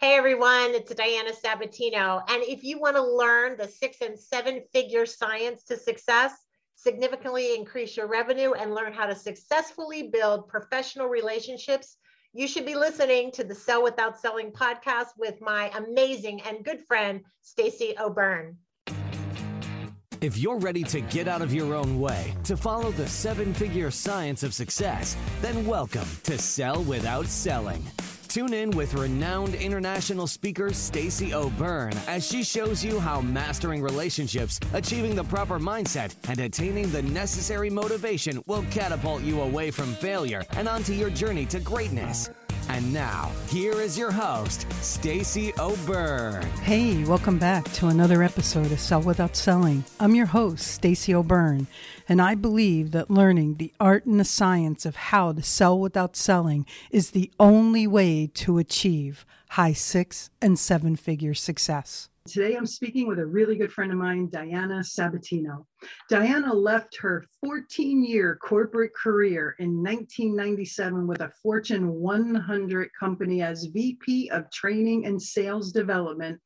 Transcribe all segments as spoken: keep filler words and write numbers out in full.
Hey everyone, it's Diana Sabatino. And if you want to learn the six and seven figure science to success, significantly increase your revenue, and learn how to successfully build professional relationships, you should be listening to the Sell Without Selling podcast with my amazing and good friend, Stacey O'Byrne. If you're ready to get out of your own way to follow the seven-figure science of success, then welcome to Sell Without Selling. Tune in with renowned international speaker Stacey O'Byrne as she shows you how mastering relationships, achieving the proper mindset, and attaining the necessary motivation will catapult you away from failure and onto your journey to greatness. And now, here is your host, Stacey O'Byrne. Hey, welcome back to another episode of Sell Without Selling. I'm your host, Stacey O'Byrne, and I believe that learning the art and the science of how to sell without selling is the only way to achieve high six and seven figure success. Today, I'm speaking with a really good friend of mine, Diana Sabatino. Diana left her fourteen-year corporate career in nineteen ninety-seven with a Fortune one hundred company as V P of Training and Sales Development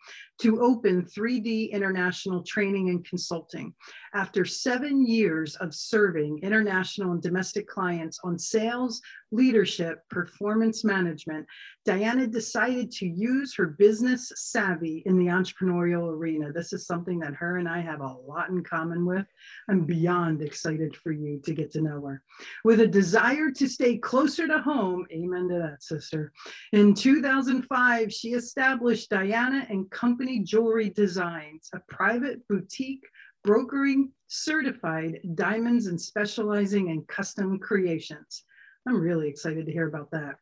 to open three D International Training and Consulting. After seven years of serving international and domestic clients on sales, leadership, performance management, Diana decided to use her business savvy in the entrepreneurial arena. This is something that her and I have a lot in common with. I'm beyond excited for you to get to know her. With a desire to stay closer to home, amen to that, sister. In two thousand five, she established Diana and Company Jewelry Designs, a private boutique brokering certified diamonds and specializing in custom creations. I'm really excited to hear about that.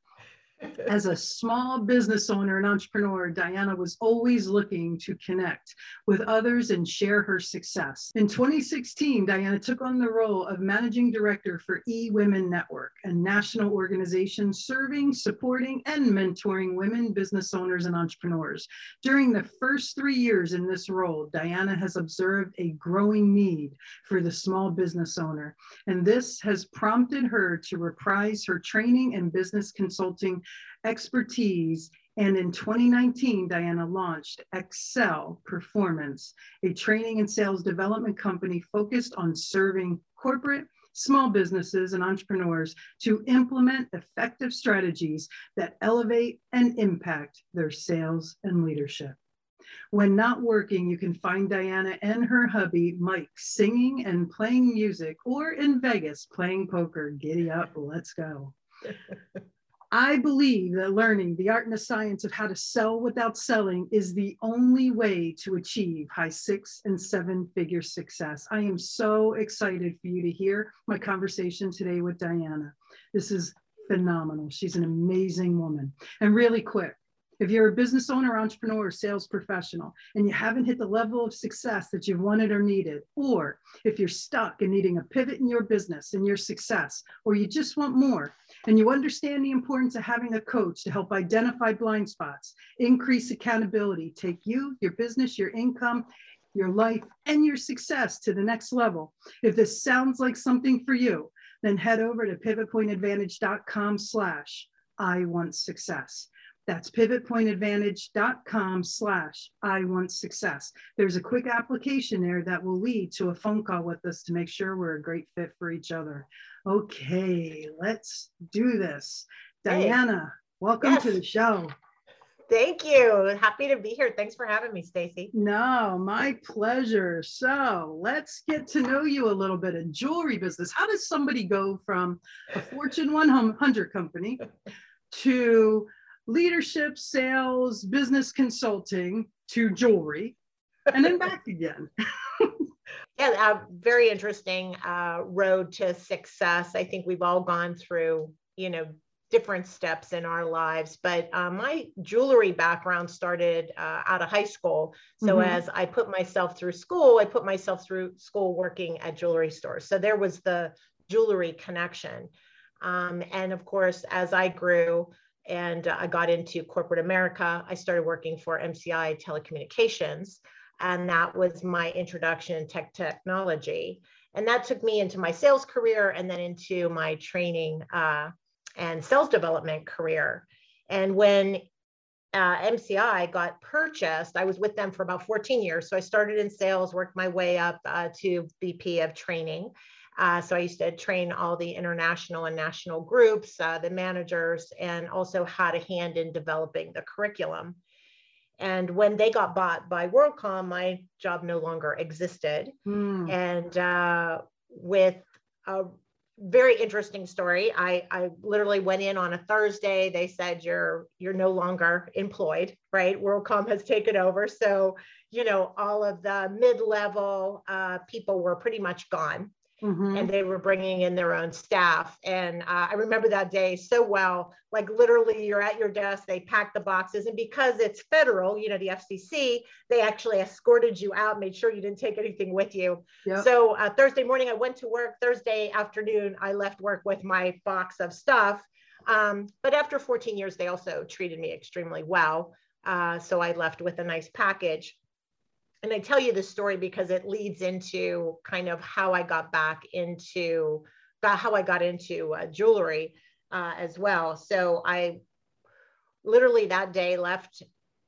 As a small business owner and entrepreneur, Diana was always looking to connect with others and share her success. In twenty sixteen, Diana took on the role of managing director for eWomen Network, a national organization serving, supporting, and mentoring women business owners and entrepreneurs. During the first three years in this role, Diana has observed a growing need for the small business owner, and this has prompted her to reprise her training and business consulting expertise, and in twenty nineteen, Diana launched Excel Performance, a training and sales development company focused on serving corporate, small businesses, and entrepreneurs to implement effective strategies that elevate and impact their sales and leadership. When not working, you can find Diana and her hubby, Mike, singing and playing music, or in Vegas, playing poker. Giddy up, let's go. I believe that learning the art and the science of how to sell without selling is the only way to achieve high six and seven figure success. I am so excited for you to hear my conversation today with Diana. This is phenomenal. She's an amazing woman. And really quick, if you're a business owner, entrepreneur, or sales professional, and you haven't hit the level of success that you've wanted or needed, or if you're stuck and needing a pivot in your business and your success, or you just want more, and you understand the importance of having a coach to help identify blind spots, increase accountability, take you, your business, your income, your life, and your success to the next level. If this sounds like something for you, then head over to pivotpointadvantage.com slash I want success. That's pivotpointadvantage.com slash I want success. There's a quick application there that will lead to a phone call with us to make sure we're a great fit for each other. Okay, let's do this. Diana, hey. welcome yes. to the show. Thank you. Happy to be here. Thanks for having me, Stacey. No, my pleasure. So let's get to know you a little bit in jewelry business. How does somebody go from a Fortune one hundred company to leadership, sales, business consulting to jewelry, and then back again? Yeah, a very interesting uh, road to success. I think we've all gone through, you know, different steps in our lives. But uh, my jewelry background started uh, out of high school. So mm-hmm. as I put myself through school, I put myself through school working at jewelry stores. So there was the jewelry connection. Um, and of course, as I grew, and uh, I got into corporate America. I started working for M C I Telecommunications, and that was my introduction to tech technology. And that took me into my sales career and then into my training uh, and sales development career. And when uh, M C I got purchased, I was with them for about fourteen years. So I started in sales, worked my way up uh, to V P of training. Uh, so I used to train all the international and national groups, uh, the managers, and also had a hand in developing the curriculum. And when they got bought by WorldCom, my job no longer existed. Mm. And uh, with a very interesting story, I, I literally went in on a Thursday. They said, you're, you're no longer employed, right? WorldCom has taken over. So, you know, all of the mid-level uh, people were pretty much gone. Mm-hmm. And they were bringing in their own staff. And uh, I remember that day so well, like literally you're at your desk, they pack the boxes. And because it's federal, you know, the F C C, they actually escorted you out, made sure you didn't take anything with you. Yep. So uh, Thursday morning, I went to work. Thursday afternoon, I left work with my box of stuff. Um, but after fourteen years, they also treated me extremely well. Uh, so I left with a nice package. And I tell you this story because it leads into kind of how I got back into, how I got into uh, jewelry uh, as well. So I literally that day left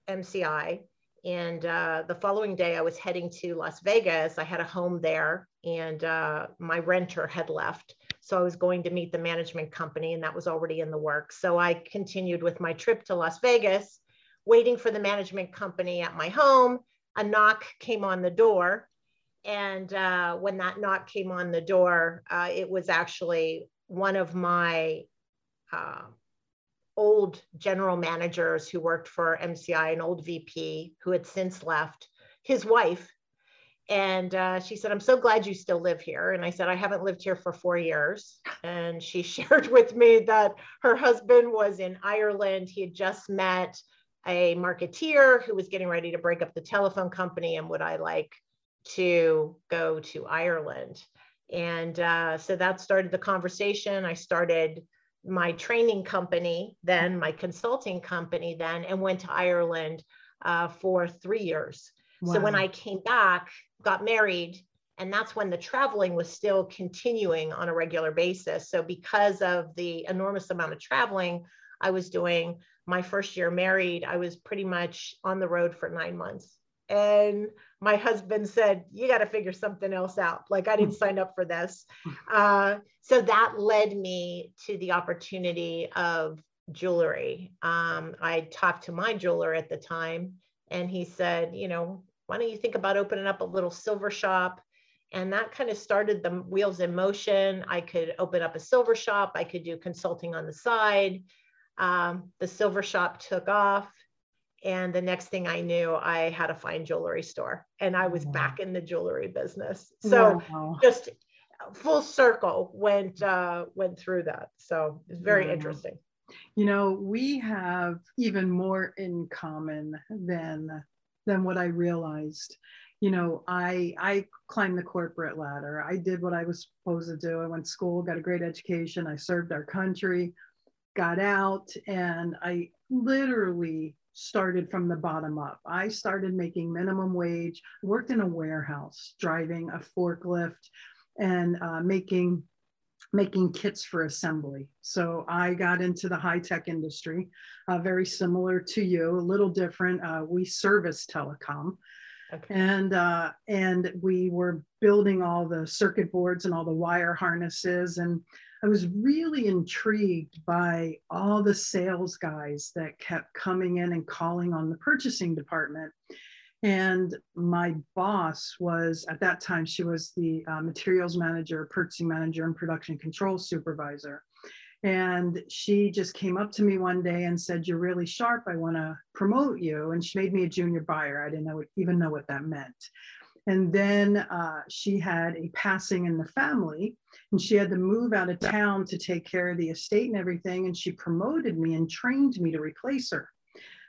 M C I, and uh, the following day I was heading to Las Vegas. I had a home there, and uh, my renter had left. So I was going to meet the management company, and that was already in the works. So I continued with my trip to Las Vegas, waiting for the management company at my home. A knock came on the door. And uh, when that knock came on the door, uh, it was actually one of my uh, old general managers who worked for M C I, an old V P who had since left, his wife. And uh, she said, "I'm so glad you still live here." And I said, "I haven't lived here for four years. And she shared with me that her husband was in Ireland. He had just met a marketeer who was getting ready to break up the telephone company, and would I like to go to Ireland? And uh, so that started the conversation. I started my training company then, my consulting company then, and went to Ireland uh, for three years. Wow. So when I came back, got married, and that's when the traveling was still continuing on a regular basis. So because of the enormous amount of traveling I was doing, my first year married, I was pretty much on the road for nine months. And my husband said, "You got to figure something else out. Like, I didn't sign up for this." Uh, so that led me to the opportunity of jewelry. Um, I talked to my jeweler at the time, and he said, "You know, why don't you think about opening up a little silver shop?" And that kind of started the wheels in motion. I could open up a silver shop. I could do consulting on the side. Um, the silver shop took off, and the next thing I knew, I had a fine jewelry store, and I was wow. back in the jewelry business. So wow. just full circle went, uh, went through that. So it's very wow. interesting. You know, we have even more in common than, than what I realized. You know, I, I climbed the corporate ladder. I did what I was supposed to do. I went to school, got a great education. I served our country, got out, and I literally started from the bottom up. I started making minimum wage, worked in a warehouse, driving a forklift, and uh, making, making kits for assembly. So I got into the high-tech industry, uh, very similar to you, a little different. Uh, we service telecom. Okay. And uh, and we were building all the circuit boards and all the wire harnesses. And I was really intrigued by all the sales guys that kept coming in and calling on the purchasing department. And my boss was, at that time, she was the uh, materials manager, purchasing manager, and production control supervisor. And she just came up to me one day and said, "You're really sharp. I want to promote you." And she made me a junior buyer. I didn't know, even know what that meant. And then uh, she had a passing in the family, and she had to move out of town to take care of the estate and everything. And she promoted me and trained me to replace her.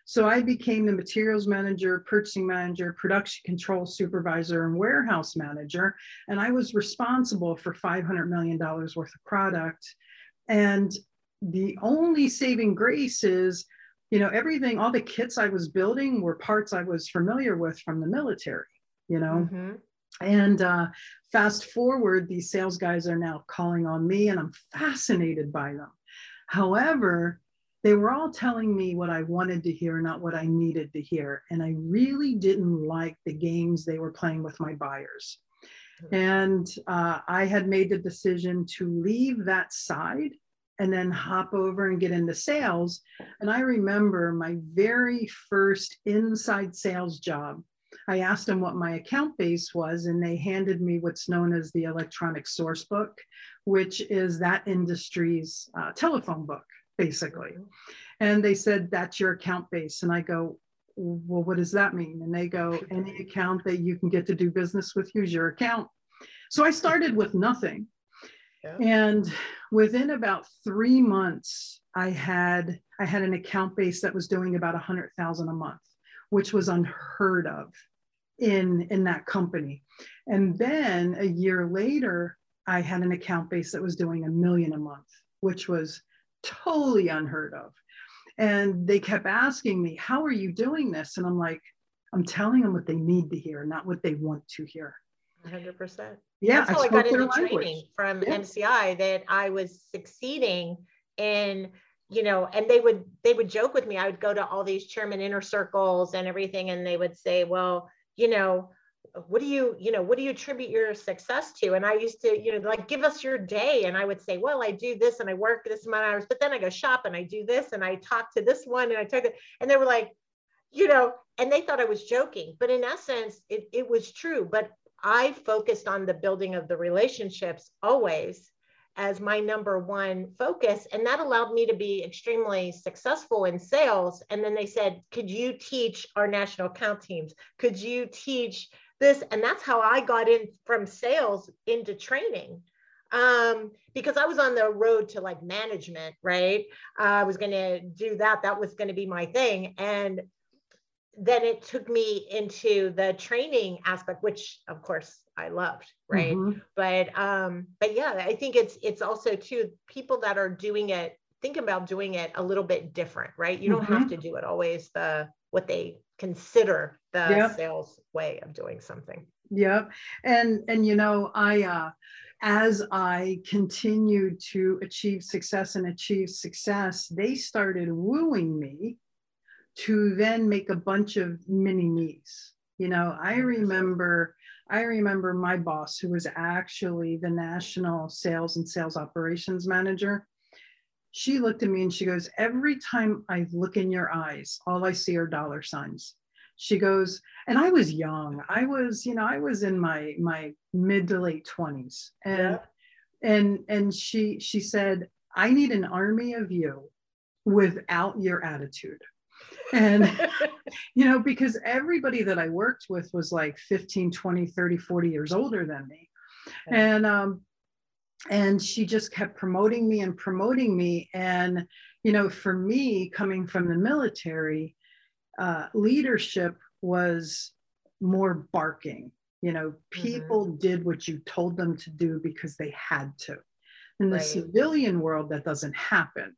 So I became the materials manager, purchasing manager, production control supervisor, and warehouse manager. And I was responsible for five hundred million dollars worth of product. And the only saving grace is, you know, everything, all the kits I was building were parts I was familiar with from the military, you know, mm-hmm. and uh, fast forward, these sales guys are now calling on me, and I'm fascinated by them. However, they were all telling me what I wanted to hear, not what I needed to hear. And I really didn't like the games they were playing with my buyers. And uh, I had made the decision to leave that side and then hop over and get into sales. And I remember my very first inside sales job, I asked them what my account base was, and they handed me what's known as the electronic source book, which is that industry's uh, telephone book, basically. And they said, that's your account base. And I go, well, what does that mean? And they go, any account that you can get to do business with, use your account. So I started with nothing. Yeah. And within about three months, I had, I had an account base that was doing about one hundred thousand dollars a month, which was unheard of in, in that company. And then a year later, I had an account base that was doing a million a month, which was totally unheard of. And they kept asking me, how are you doing this? And I'm like, I'm telling them what they need to hear, not what they want to hear. one hundred percent. Yeah. That's how I, I got into training from yeah. M C I, that I was succeeding in, you know, and they would, they would joke with me. I would go to all these chairman inner circles and everything. And they would say, well, you know, what do you, you know, what do you attribute your success to? And I used to, you know, like, give us your day. And I would say, well, I do this and I work this amount of hours, but then I go shop and I do this and I talk to this one and I talk to, and they were like, you know, and they thought I was joking, but in essence, it, it was true. But I focused on the building of the relationships always as my number one focus. And that allowed me to be extremely successful in sales. And then they said, could you teach our national account teams? Could you teach this? And that's how I got in from sales into training, um, because I was on the road to like management, right? Uh, I was going to do that. That was going to be my thing. And then it took me into the training aspect, which of course I loved, right? Mm-hmm. But um, but yeah, I think it's it's also too, people that are doing it, think about doing it a little bit different, right? You mm-hmm. don't have to do it always the what they consider the yep. sales way of doing something. Yep. And and you know, I uh, as I continued to achieve success and achieve success, they started wooing me to then make a bunch of mini me's. You know, I remember, I remember my boss, who was actually the national sales and sales operations manager. She looked at me and she goes, every time I look in your eyes, all I see are dollar signs. She goes, and I was young. I was, you know, I was in my, my mid to late twenties. And, yeah. and, and she, she said, I need an army of you without your attitude. And, you know, because everybody that I worked with was like fifteen, twenty, thirty, forty years older than me. Okay. And, um, and she just kept promoting me and promoting me. And, you know, for me, coming from the military, uh, leadership was more barking. You know, people mm-hmm. did what you told them to do because they had to. In the right. civilian world, that doesn't happen.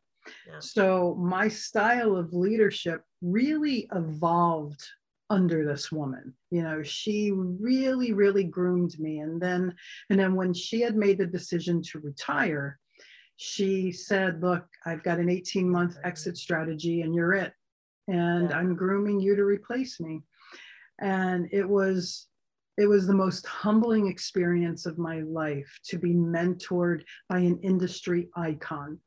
Yeah. So my style of leadership really evolved under this woman. You know, she really, really groomed me. And then, and then when she had made the decision to retire, she said, look, I've got an eighteen month exit strategy and you're it. And yeah. I'm grooming you to replace me. And it was, it was the most humbling experience of my life to be mentored by an industry icon,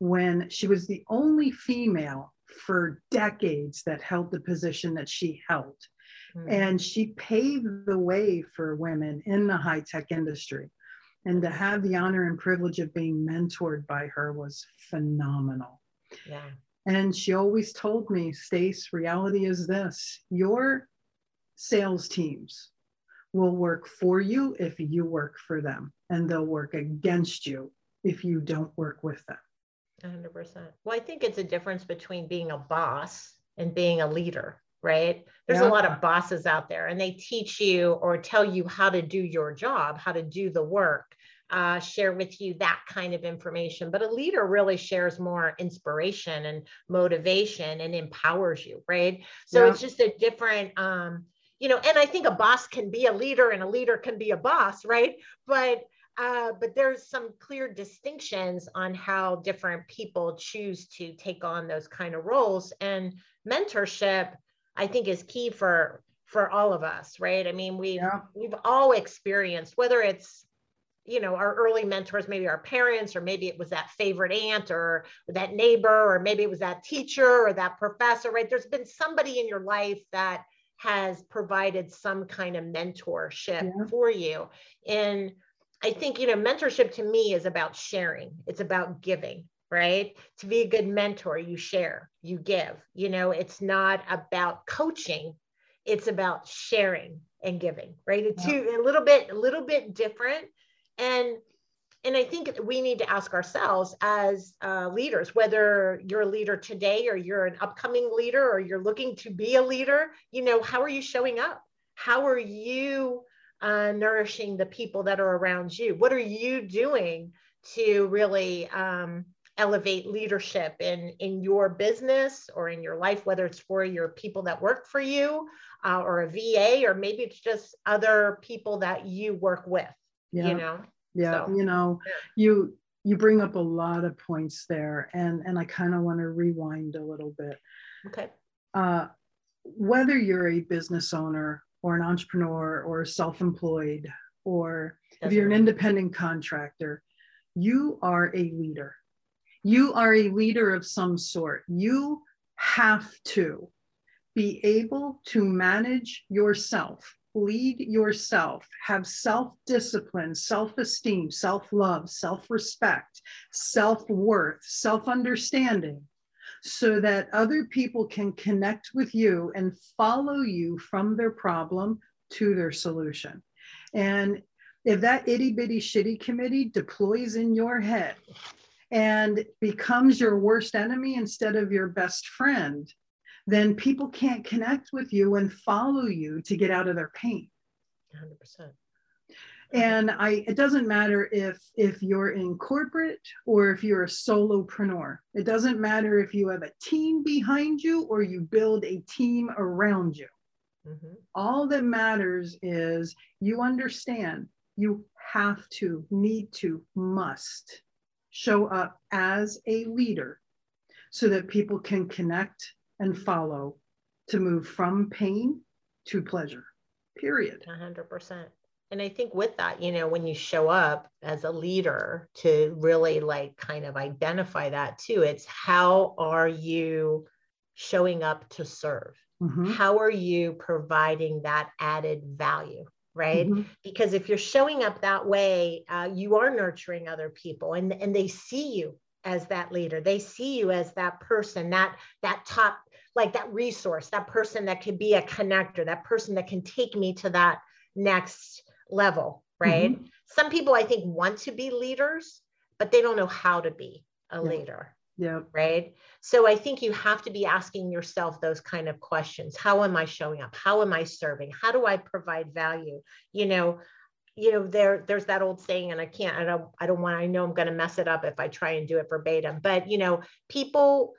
when she was the only female for decades that held the position that she held. Mm-hmm. And she paved the way for women in the high-tech industry. And to have the honor and privilege of being mentored by her was phenomenal. Yeah. And she always told me, Stace, reality is this, your sales teams will work for you if you work for them, and they'll work against you if you don't work with them. one hundred percent. Well, I think it's a difference between being a boss and being a leader, right? There's yeah. a lot of bosses out there, and they teach you or tell you how to do your job, how to do the work, uh, share with you that kind of information. But a leader really shares more inspiration and motivation and empowers you, right? So yeah. it's just a different, um, you know, and I think a boss can be a leader and a leader can be a boss, right? But Uh, but there's some clear distinctions on how different people choose to take on those kind of roles. And mentorship, I think, is key for, for all of us, right? I mean, we've, yeah. we've all experienced, whether it's, you know, our early mentors, maybe our parents, or maybe it was that favorite aunt or that neighbor, or maybe it was that teacher or that professor, right? There's been somebody in your life that has provided some kind of mentorship yeah. for you. And I think, you know, mentorship to me is about sharing. It's about giving, right? To be a good mentor, you share, you give, you know, it's not about coaching. It's about sharing and giving, right? It's yeah. two, a little bit, a little bit different. And, and I think we need to ask ourselves as uh, leaders, whether you're a leader today or you're an upcoming leader or you're looking to be a leader, you know, how are you showing up? How are you uh, nourishing the people that are around you? What are you doing to really um, elevate leadership in, in your business or in your life, whether it's for your people that work for you uh, or a V A, or maybe it's just other people that you work with? Yeah. You know, yeah, so. you know, you you bring up a lot of points there, and and I kind of want to rewind a little bit. Okay. Uh, whether you're a business owner or an entrepreneur or self-employed, or That's if you're right. an independent contractor, you are a leader. You are a leader of some sort. You have to be able to manage yourself. Lead yourself, have self-discipline, self-esteem, self-love, self-respect, self-worth, self-understanding, so that other people can connect with you and follow you from their problem to their solution. And if that itty bitty shitty committee deploys in your head and becomes your worst enemy instead of your best friend, then people can't connect with you and follow you to get out of their pain. one hundred percent. And I, it doesn't matter if, if you're in corporate or if you're a solopreneur. It doesn't matter if you have a team behind you or you build a team around you. Mm-hmm. All that matters is you understand you have to, need to, must show up as a leader so that people can connect and follow to move from pain to pleasure, period. one hundred percent. And I think with that, you know, when you show up as a leader to really like kind of identify that too, it's how are you showing up to serve? Mm-hmm. How are you providing that added value, right? Mm-hmm. Because if you're showing up that way, uh, you are nurturing other people and, and they see you as that leader. They see you as that person, that, that top, like that resource, that person that could be a connector, that person that can take me to that next level, right? Mm-hmm. Some people I think want to be leaders, but they don't know how to be a yeah. leader, yeah. right? So I think you have to be asking yourself those kind of questions. How am I showing up? How am I serving? How do I provide value? You know, you know, there, there's that old saying, and I can't, I don't, I don't want, I know I'm going to mess it up if I try and do it verbatim, but you know, people,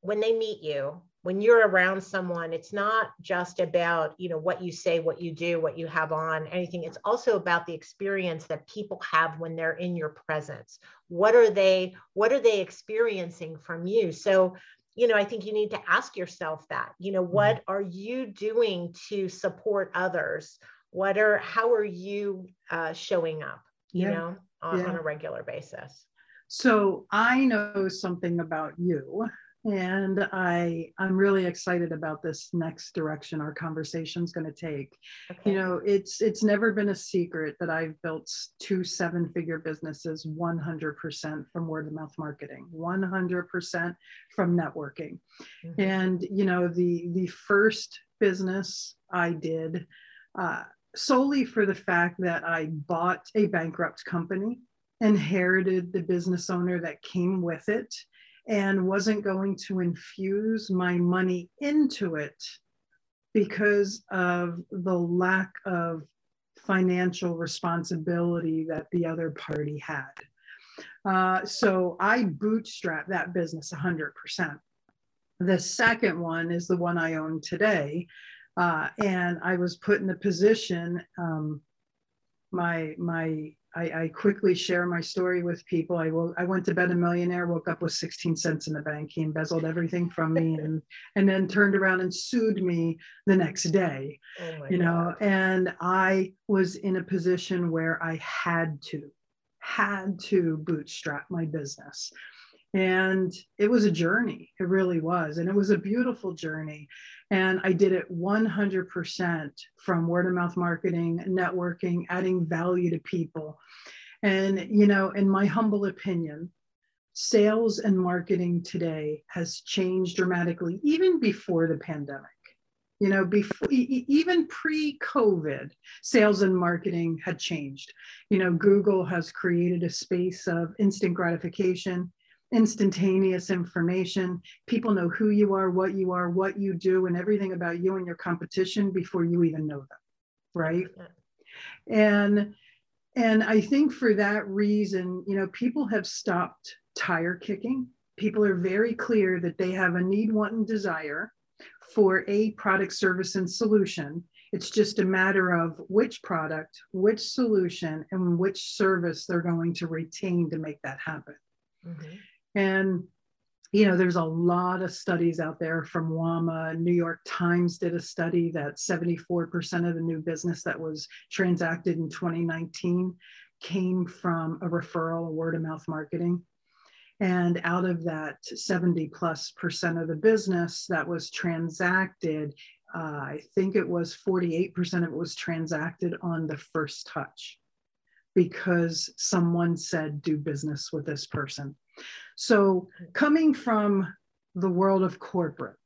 when they meet you, when you're around someone, it's not just about, you know, what you say, what you do, what you have on, anything. It's also about the experience that people have when they're in your presence. What are they, what are they experiencing from you? So, you know, I think you need to ask yourself that, you know, what are you doing to support others? What are, how are you uh, showing up, you yeah. know, on, yeah. on a regular basis? So I know something about you, and I, I'm really excited about this next direction our conversation's going to take. Okay. You know, it's, it's never been a secret that I've built two seven-figure businesses, one hundred percent from word-of-mouth marketing, one hundred percent from networking. Mm-hmm. And, you know, the, the first business I did, uh, solely for the fact that I bought a bankrupt company, inherited the business owner that came with it, and wasn't going to infuse my money into it because of the lack of financial responsibility that the other party had. Uh, so I bootstrapped that business one hundred percent. The second one is the one I own today. Uh, and I was put in a position, um, my, my I, I quickly share my story with people. I will, I went to bed a millionaire, woke up with sixteen cents in the bank. He embezzled everything from me and, and then turned around and sued me the next day, oh my you know, God. And I was in a position where I had to, had to bootstrap my business. And it was a journey. It really was. And it was a beautiful journey. And I did it one hundred percent from word of mouth marketing, networking, adding value to people. And, you know, in my humble opinion, sales and marketing today has changed dramatically, even before the pandemic. You know, before, even pre-COVID, sales and marketing had changed. You know, Google has created a space of instant gratification, instantaneous information. People know who you are, what you are, what you do, and everything about you and your competition before you even know them, right? And, and I think for that reason, you know, people have stopped tire kicking. People are very clear that they have a need, want, and desire for a product, service, and solution. It's just a matter of which product, which solution, and which service they're going to retain to make that happen. Mm-hmm. And, you know, there's a lot of studies out there from W A M A. New York Times did a study that seventy-four percent of the new business that was transacted in twenty nineteen came from a referral, word of mouth marketing. And out of that seventy plus percent of the business that was transacted, uh, I think it was forty-eight percent of it was transacted on the first touch, because someone said, do business with this person. So coming from the world of corporate,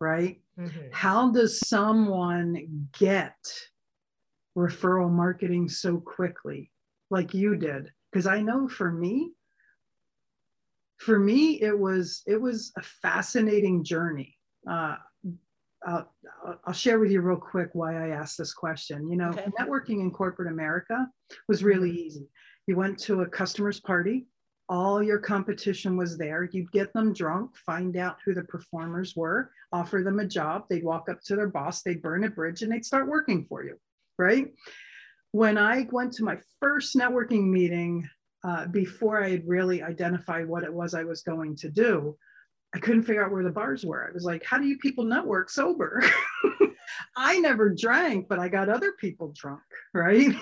right? Mm-hmm. How does someone get referral marketing so quickly like you did? Because I know for me, for me, it was, it was a fascinating journey. Uh, I'll, I'll share with you real quick why I asked this question. You know, okay. Networking in corporate America was really easy. You went to a customer's party. All your competition was there. You'd get them drunk, find out who the performers were, offer them a job. They'd walk up to their boss, they'd burn a bridge, and they'd start working for you, right? When I went to my first networking meeting, uh, before I had really identified what it was I was going to do, I couldn't figure out where the bars were. I was like, how do you people network sober? I never drank, but I got other people drunk, right?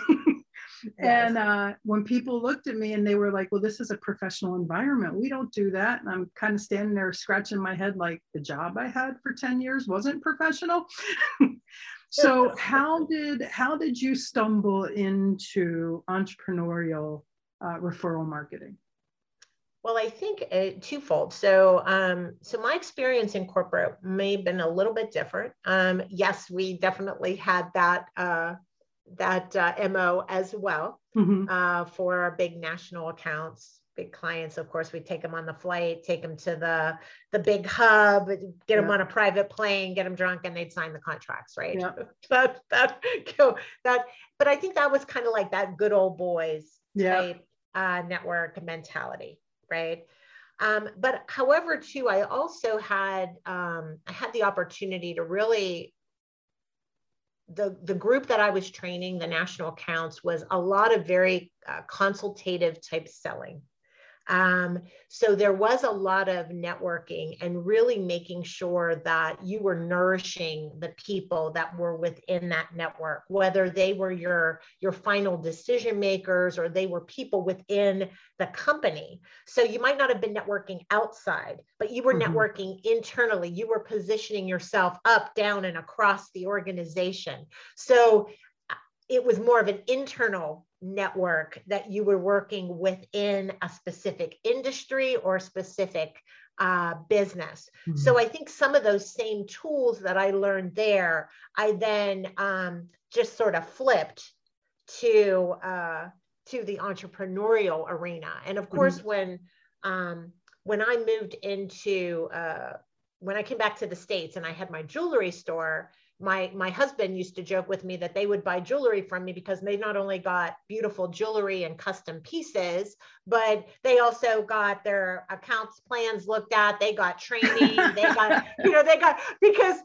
And uh, when people looked at me and they were like, well, this is a professional environment. We don't do that. And I'm kind of standing there scratching my head like the job I had for ten years wasn't professional. So how did, how did you stumble into entrepreneurial uh, referral marketing? Well, I think uh, twofold. So, um, so my experience in corporate may have been a little bit different. Um, yes, we definitely had that uh, that uh, M O as well. Mm-hmm. Uh, for our big national accounts, big clients. Of course, we take them on the flight, take them to the the big hub, get yeah. them on a private plane, get them drunk, and they'd sign the contracts, right? Yeah. that, that, that, but I think that was kind of like that good old boys yeah. type uh, network mentality. Right. Um, but however, too, I also had, um, I had the opportunity to really, the, the group that I was training, the national accounts, was a lot of very uh, consultative type selling. Um, so there was a lot of networking and really making sure that you were nourishing the people that were within that network, whether they were your, your final decision makers or they were people within the company. So you might not have been networking outside, but you were mm-hmm. networking internally. You were positioning yourself up, down, and across the organization. So it was more of an internal network that you were working within a specific industry or specific uh, business. Mm-hmm. So I think some of those same tools that I learned there, I then um, just sort of flipped to uh, to the entrepreneurial arena. And of course, mm-hmm. when um, when I moved into uh, when I came back to the States and I had my jewelry store, My, my husband used to joke with me that they would buy jewelry from me because they not only got beautiful jewelry and custom pieces, but they also got their accounts plans looked at. They got training. They got, you know, they got, because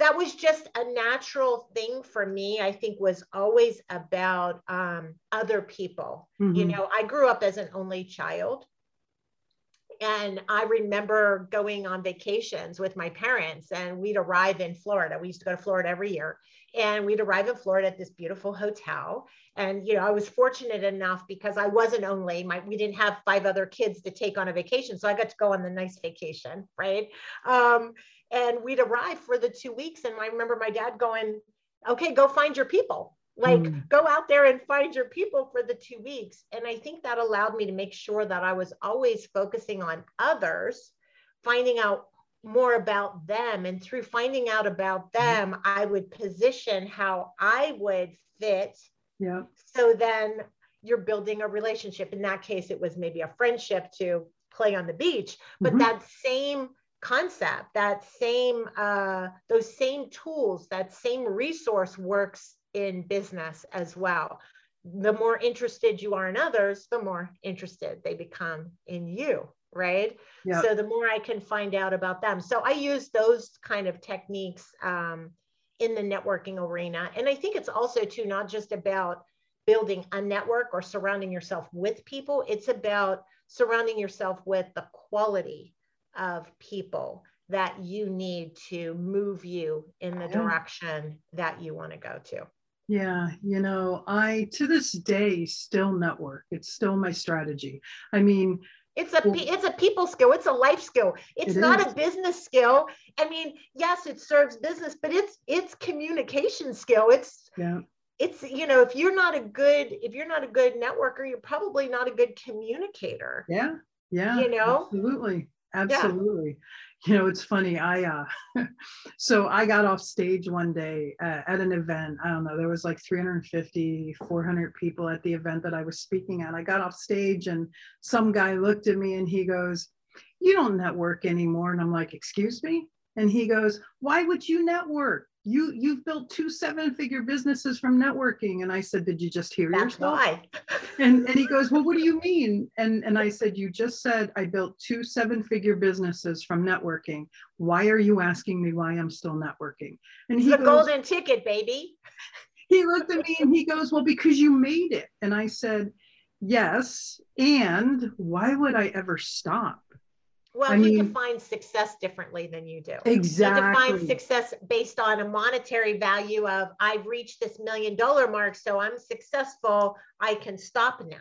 that was just a natural thing for me, I think, was always about um, other people. Mm-hmm. You know, I grew up as an only child. And I remember going on vacations with my parents, and we'd arrive in Florida. We used to go to Florida every year, and we'd arrive in Florida at this beautiful hotel. And, you know, I was fortunate enough because I wasn't only, my, we didn't have five other kids to take on a vacation. So I got to go on the nice vacation, right? Um, and we'd arrive for the two weeks. And I remember my dad going, okay, go find your people. Like, mm. go out there and find your people for the two weeks. And I think that allowed me to make sure that I was always focusing on others, finding out more about them. And through finding out about them, I would position how I would fit. Yeah. So then you're building a relationship. In that case, it was maybe a friendship to play on the beach, but mm-hmm. that same concept, that same, uh, those same tools, that same resource works in business as well. The more interested you are in others, the more interested they become in you, right? Yep. So the more I can find out about them. So I use those kind of techniques um, in the networking arena. And I think it's also too, not just about building a network or surrounding yourself with people, it's about surrounding yourself with the quality of people that you need to move you in the direction that you want to go to. Yeah, you know, I, to this day, still network. It's still my strategy. I mean, it's a, it's a people skill. It's a life skill. It's not a business skill. I mean, yes, it serves business, but it's, it's communication skill. It's, yeah. it's, you know, if you're not a good, if you're not a good networker, you're probably not a good communicator. Yeah. Yeah. You know, absolutely. Absolutely. Yeah. You know, it's funny. I, uh, so I got off stage one day uh, at an event. I don't know, there was like three hundred fifty, four hundred people at the event that I was speaking at. I got off stage and some guy looked at me and he goes, "You don't network anymore." And I'm like, "Excuse me?" And he goes, "Why would you network? You, you've built two seven-figure businesses from networking." And I said, "Did you just hear That's yourself?" Why. And, and he goes, "Well, what do you mean?" And, and I said, "You just said I built two seven-figure businesses from networking. Why are you asking me why I'm still networking?" And he the goes, golden ticket, baby. He looked at me and he goes, "Well, because you made it." And I said, "Yes. And why would I ever stop?" Well, I mean, he defines success differently than you do. Exactly. He defines success based on a monetary value of, "I've reached this million dollar mark, so I'm successful. I can stop now."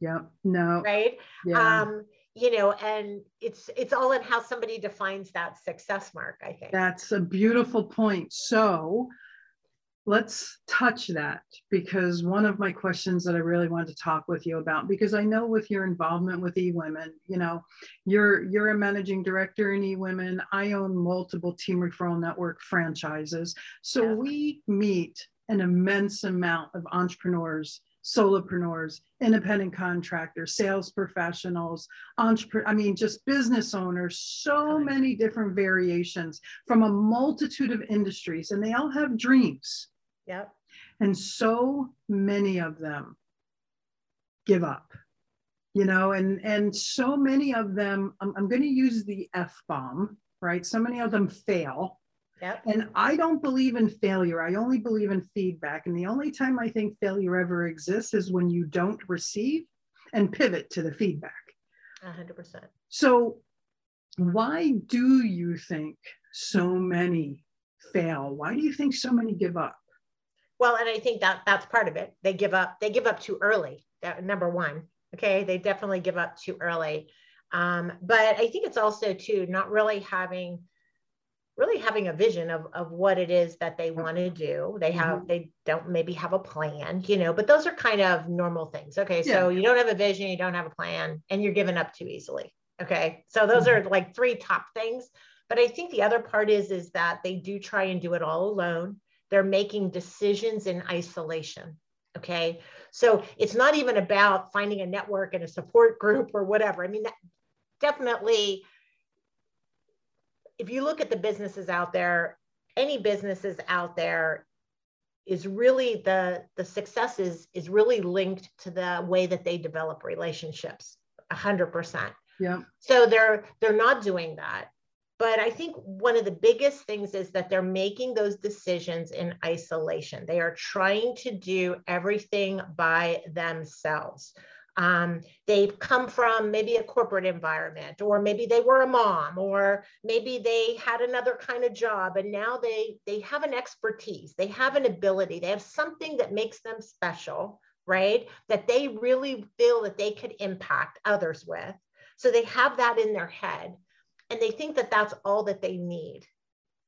Yeah. No. Right. Yeah. Um, you know, and it's, it's all in how somebody defines that success mark, I think. That's a beautiful point. So let's touch that, because one of my questions that I really wanted to talk with you about, because I know with your involvement with eWomen, you know, you're you're a managing director in eWomen. I own multiple team referral network franchises. So yeah. we meet an immense amount of entrepreneurs, solopreneurs, independent contractors, sales professionals, entrepreneurs, I mean, just business owners, so many different variations from a multitude of industries, and they all have dreams. Yep. And so many of them give up, you know, and, and so many of them, I'm, I'm going to use the F-bomb, right? So many of them fail. Yep. And I don't believe in failure. I only believe in feedback. And the only time I think failure ever exists is when you don't receive and pivot to the feedback. one hundred percent. So why do you think so many fail? Why do you think so many give up? Well, and I think that that's part of it. They give up. They give up too early. That, number one. Okay. They definitely give up too early. Um, but I think it's also too, not really having really having a vision of, of what it is that they want to do. They have, mm-hmm. they don't maybe have a plan, you know, but those are kind of normal things. Okay. So yeah. you don't have a vision, you don't have a plan, and you're giving up too easily. Okay. So those mm-hmm. are like three top things. But I think the other part is, is that they do try and do it all alone. They're making decisions in isolation. Okay. So it's not even about finding a network and a support group or whatever. I mean, that definitely, if you look at the businesses out there, any businesses out there is really the, the success is, is really linked to the way that they develop relationships, a hundred percent. Yeah. So they're, they're not doing that, But I think one of the biggest things is that they're making those decisions in isolation. They are trying to do everything by themselves. Um, they've come from maybe a corporate environment, or maybe they were a mom, or maybe they had another kind of job, and now they, they have an expertise, they have an ability, they have something that makes them special, right? That they really feel that they could impact others with. So they have that in their head, and they think that that's all that they need.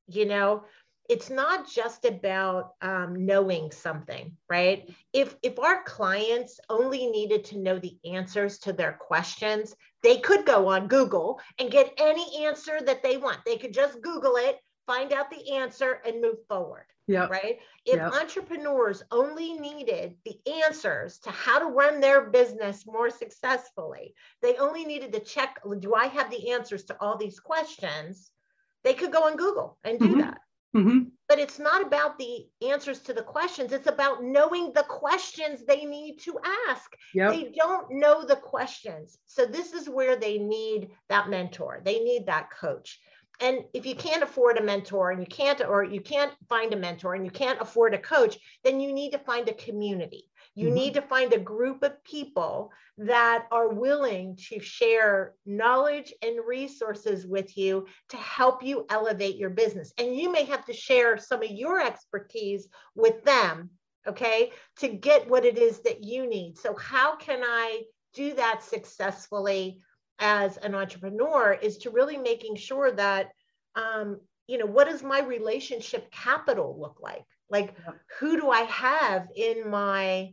You know, it's not just about um, knowing something, right? If, if our clients only needed to know the answers to their questions, they could go on Google and get any answer that they want. They could just Google it, find out the answer, and move forward, yep. right? If yep. entrepreneurs only needed the answers to how to run their business more successfully, they only needed to check, do I have the answers to all these questions? They could go on Google and do mm-hmm. that. Mm-hmm. But it's not about the answers to the questions. It's about knowing the questions they need to ask. Yep. They don't know the questions. So this is where they need that mentor. They need that coach. And if you can't afford a mentor and you can't, or you can't find a mentor and you can't afford a coach, then you need to find a community. You mm-hmm. need to find a group of people that are willing to share knowledge and resources with you to help you elevate your business. And you may have to share some of your expertise with them, okay, to get what it is that you need. So how can I do that successfully as an entrepreneur is to really making sure that, um, you know, what does my relationship capital look like? Like, who do I have in my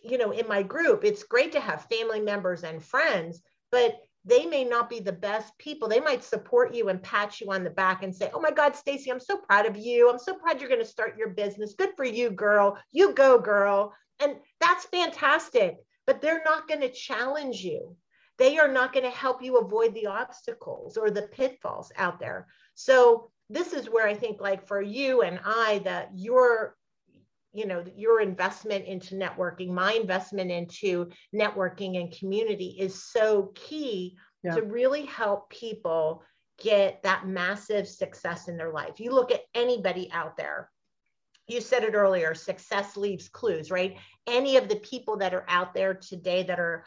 you know, in my group? It's great to have family members and friends, but they may not be the best people. They might support you and pat you on the back and say, oh my God, Stacey, I'm so proud of you. I'm so proud you're going to start your business. Good for you, girl. You go, girl. And that's fantastic, but they're not going to challenge you. They are not going to help you avoid the obstacles or the pitfalls out there. So this is where I think, like, for you and I, that your you know, your investment into networking, my investment into networking and community is so key yeah. to really help people get that massive success in their life. You look at anybody out there, you said it earlier, success leaves clues, right? Any of the people that are out there today that are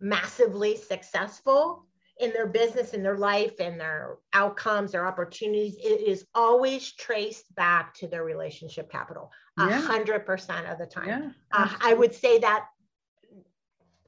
massively successful in their business, in their life, and their outcomes, their opportunities, it is always traced back to their relationship capital. A hundred percent of the time. Yeah, uh, I would say that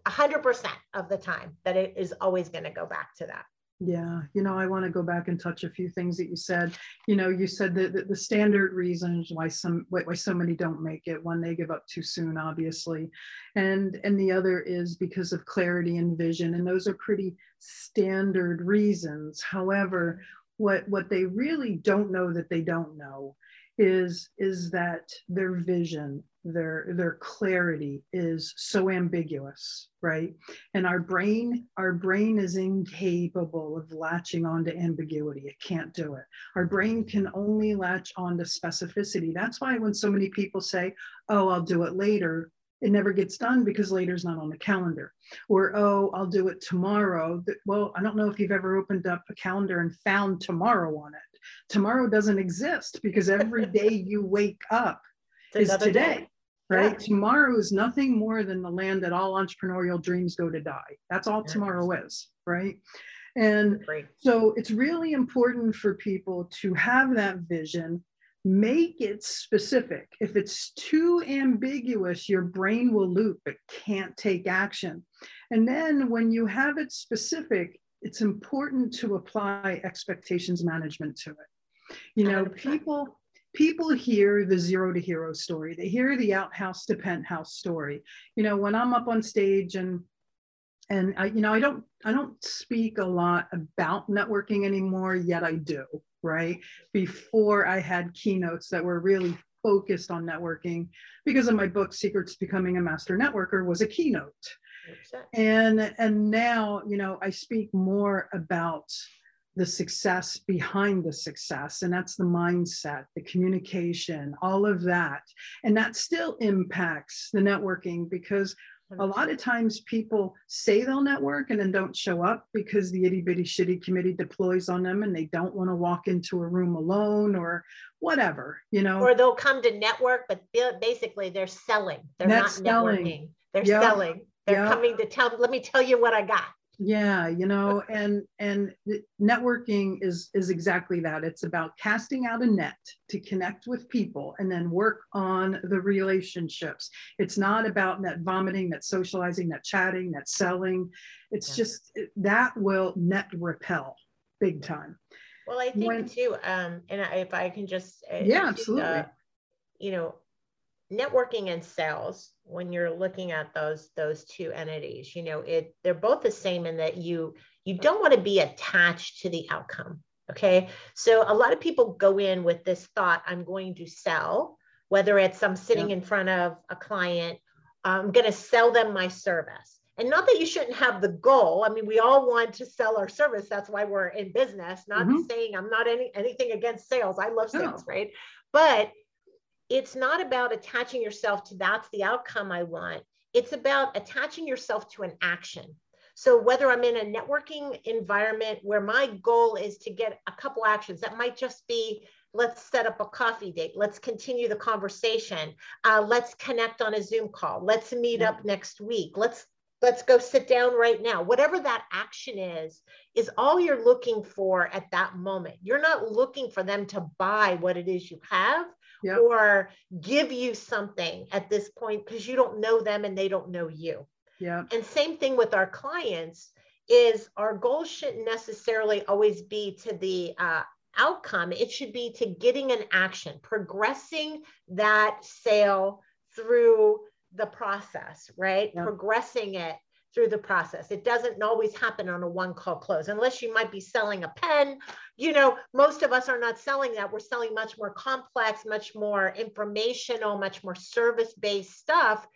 a hundred percent of the time that it is always going to go back to that. Yeah. You know, I want to go back and touch a few things that you said. You know, you said that the, the standard reasons why some, why so many don't make it. One, they give up too soon, obviously. And, and the other is because of clarity and vision. And those are pretty standard reasons. However, what, what they really don't know that they don't know is, is that their vision, their, their clarity is so ambiguous, right? And our brain, our brain is incapable of latching onto ambiguity. It can't do it. Our brain can only latch onto specificity. That's why when so many people say, oh, I'll do it later, it never gets done because later is not on the calendar. Or, oh, I'll do it tomorrow. Well, I don't know if you've ever opened up a calendar and found tomorrow on it. Tomorrow doesn't exist because every day you wake up is today. Day. Right? Yeah. Tomorrow is nothing more than the land that all entrepreneurial dreams go to die. That's all yeah. tomorrow is, right? And Great. So it's really important for people to have that vision. Make it specific. If it's too ambiguous, your brain will loop. It can't take action. And then when you have it specific, it's important to apply expectations management to it. You know, people, people hear the zero to hero story. They hear the outhouse to penthouse story. You know, when I'm up on stage and and I, you know, I don't I don't speak a lot about networking anymore, yet I do, right? Before I had keynotes that were really focused on networking because of my book, Secrets Becoming a Master Networker, was a keynote. And, and now, you know, I speak more about the success behind the success, and that's the mindset, the communication, all of that. And that still impacts the networking because A lot of times people say they'll network and then don't show up because the itty bitty shitty committee deploys on them and they don't want to walk into a room alone or whatever, you know. Or they'll come to network, but basically they're selling. They're That's not networking. Selling. They're yep. selling. They're yep. coming to tell, let me tell you what I got. Yeah, you know, and and networking is is exactly that. It's about casting out a net to connect with people and then work on the relationships. It's not about that vomiting, that socializing, that chatting, that selling. It's yeah. just that will net repel big time. Well, I think when, too, um, and if I can just yeah, absolutely, uh, you know, networking and sales, when you're looking at those those two entities, you know, it they're both the same in that you you don't want to be attached to the outcome. Okay, so a lot of people go in with this thought, I'm going to sell, whether it's I'm sitting yeah. in front of a client, I'm going to sell them my service. And not that you shouldn't have the goal. I mean, we all want to sell our service. That's why we're in business. Not mm-hmm. saying I'm not any anything against sales. I love sales, no. right? But it's not about attaching yourself to that's the outcome I want. It's about attaching yourself to an action. So whether I'm in a networking environment where my goal is to get a couple actions, that might just be, let's set up a coffee date. Let's continue the conversation. Uh, let's connect on a Zoom call. Let's meet yeah. up next week. Let's, let's go sit down right now. Whatever that action is, is all you're looking for at that moment. You're not looking for them to buy what it is you have. Yep. Or give you something at this point, because you don't know them and they don't know you. Yeah. And same thing with our clients is our goal shouldn't necessarily always be to the uh, outcome. It should be to getting an action, progressing that sale through the process, right? Yep. Progressing it through the process. It doesn't always happen on a one call close, unless you might be selling a pen. You know, most of us are not selling that. We're selling much more complex, much more informational, much more service-based stuff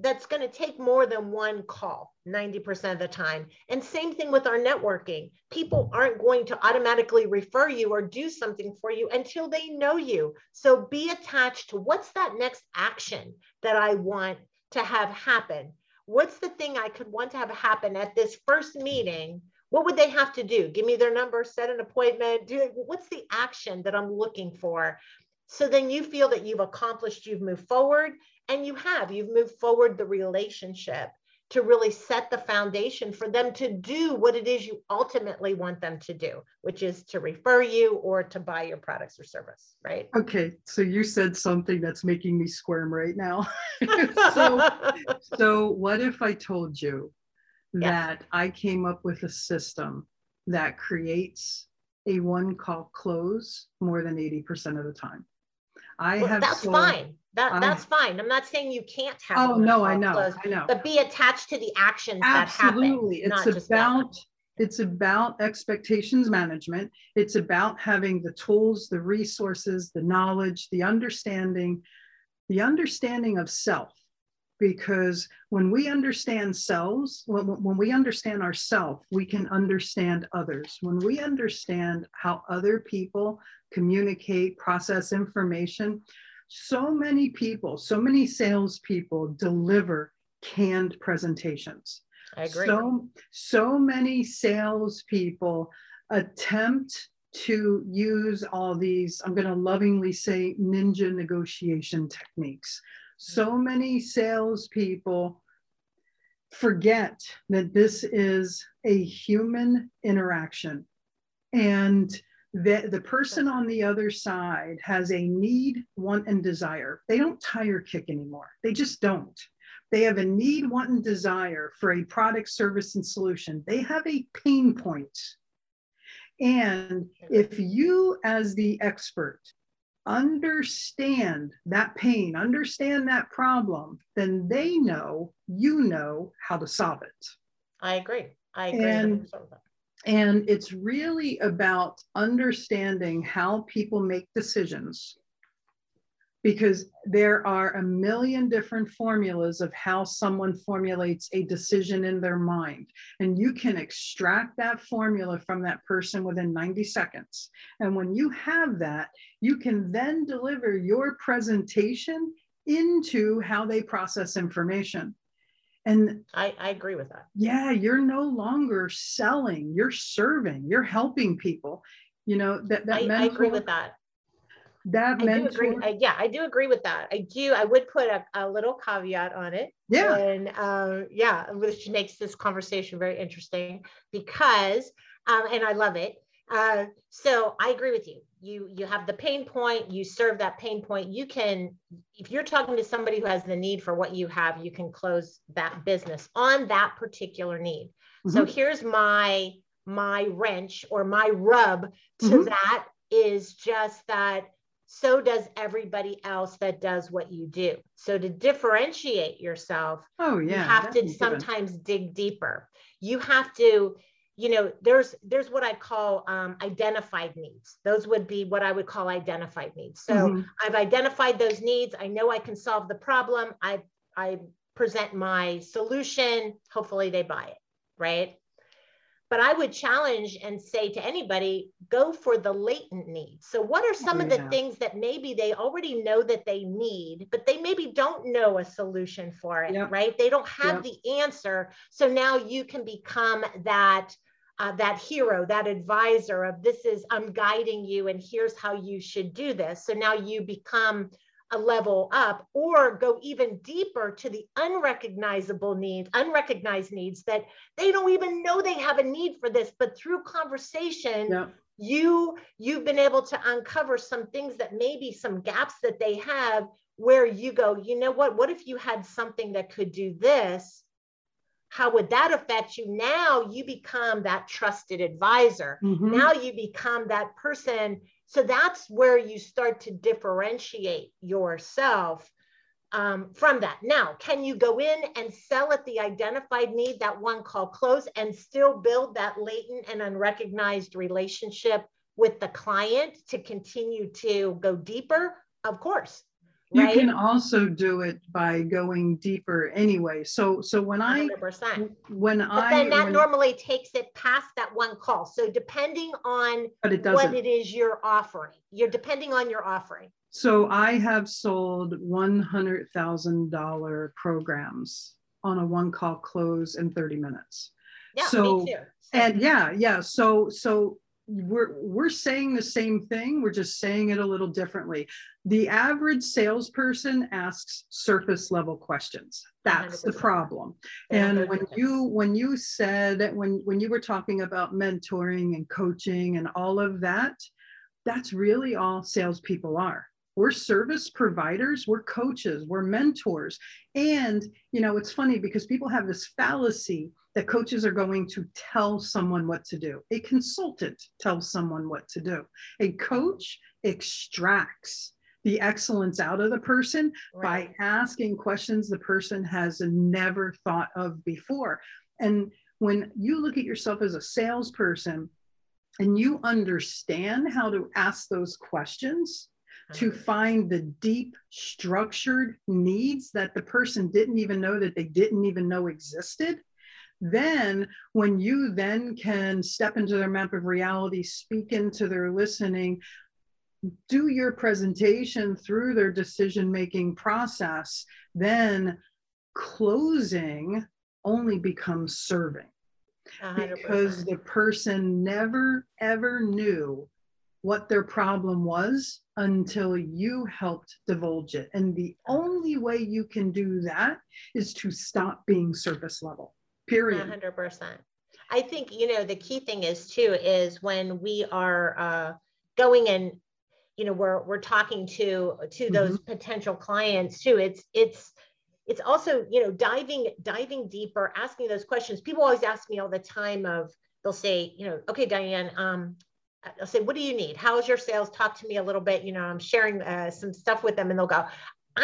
that's going to take more than one call ninety percent of the time. And same thing with our networking. People aren't going to automatically refer you or do something for you until they know you. So be attached to what's that next action that I want to have happen. What's the thing I could want to have happen at this first meeting? What would they have to do? Give me their number, set an appointment. Do, what's the action that I'm looking for? So then you feel that you've accomplished, you've moved forward, and you have, you've moved forward the relationship to really set the foundation for them to do what it is you ultimately want them to do, which is to refer you or to buy your products or service, right? Okay, so you said something that's making me squirm right now. so, so what if I told you that yeah. I came up with a system that creates a one call close more than eighty percent of the time? I well, have that's sold, fine. That, that's I, fine. I'm not saying you can't have. Oh no, I know, close, I know. But be attached to the actions Absolutely. that happen. Absolutely, it's about it's about expectations management. It's about having the tools, the resources, the knowledge, the understanding, the understanding of self. Because when we understand selves, when, when we understand ourselves, we can understand others. When we understand how other people communicate, process information, so many people, so many salespeople deliver canned presentations. I agree. So, so many salespeople attempt to use all these, I'm going to lovingly say, ninja negotiation techniques. So many salespeople forget that this is a human interaction, and that the person on the other side has a need, want, and desire. They don't tire kick anymore. They just don't. They have a need, want, and desire for a product, service, and solution. They have a pain point. And if you, as the expert, understand that pain, understand that problem, then they know, you know how to solve it. I agree. I agree. And, and it's really about understanding how people make decisions, because there are a million different formulas of how someone formulates a decision in their mind. And you can extract that formula from that person within ninety seconds. And when you have that, you can then deliver your presentation into how they process information. And I, I agree with that. Yeah, you're no longer selling, you're serving, you're helping people. You know, that, that I, mentor, I agree with that. That I mentor. Do agree. I, yeah, I do agree with that. I do. I would put a, a little caveat on it. Yeah. And um, yeah, which makes this conversation very interesting because, um, and I love it. Uh, so I agree with you. You you have the pain point, you serve that pain point. You can, if you're talking to somebody who has the need for what you have, you can close that business on that particular need. Mm-hmm. So here's my, my wrench or my rub to mm-hmm. that is just that so does everybody else that does what you do. So to differentiate yourself, oh, yeah, you have to sometimes good. dig deeper. You have to You know, there's there's what I call um, identified needs. Those would be what I would call identified needs. So mm-hmm. I've identified those needs. I know I can solve the problem. I I present my solution. Hopefully they buy it, right? But I would challenge and say to anybody, go for the latent needs. So what are some yeah. of the things that maybe they already know that they need, but they maybe don't know a solution for it, yep. right? They don't have yep. the answer. So now you can become that Uh, that hero, that advisor of this is, I'm guiding you and here's how you should do this. So now you become a level up or go even deeper to the unrecognizable needs, unrecognized needs that they don't even know they have a need for this, but through conversation, yeah. you, you've been able to uncover some things that maybe some gaps that they have where you go, you know what, what if you had something that could do this? How would that affect you? Now you become that trusted advisor. Mm-hmm. Now you become that person. So that's where you start to differentiate yourself um, from that. Now, can you go in and sell at the identified need, that one call close, and still build that latent and unrecognized relationship with the client to continue to go deeper? Of course. You right? can also do it by going deeper anyway. So, so when I, one hundred percent. when but I, then that when, normally takes it past that one call. So depending on but it what it is you're offering, you're depending on your offering. So I have sold one hundred thousand dollars programs on a one call close in thirty minutes. Yeah, so, me too. So, and yeah, yeah. So, so we're we're saying the same thing. We're just saying it a little differently. The average salesperson asks surface level questions. That's one hundred percent. The problem. And one hundred percent. when you when you said when when you were talking about mentoring and coaching and all of that, that's really all salespeople are. We're service providers, we're coaches, we're mentors. And you know, it's funny because people have this fallacy that coaches are going to tell someone what to do. A consultant tells someone what to do. A coach extracts the excellence out of the person right. by asking questions the person has never thought of before. And when you look at yourself as a salesperson and you understand how to ask those questions to find the deep structured needs that the person didn't even know that they didn't even know existed, then when you then can step into their map of reality, speak into their listening, do your presentation through their decision-making process, then closing only becomes serving one hundred percent. Because the person never, ever knew what their problem was until you helped divulge it. And the only way you can do that is to stop being surface level. Period. one hundred percent. I think, you know, the key thing is too, is when we are uh, going and, you know, we're, we're talking to, to mm-hmm. those potential clients too. It's, it's, it's also, you know, diving, diving deeper, asking those questions. People always ask me all the time of, they'll say, you know, okay, Diane, um, I'll say, what do you need? How's your sales? Talk to me a little bit. You know, I'm sharing uh, some stuff with them and they'll go,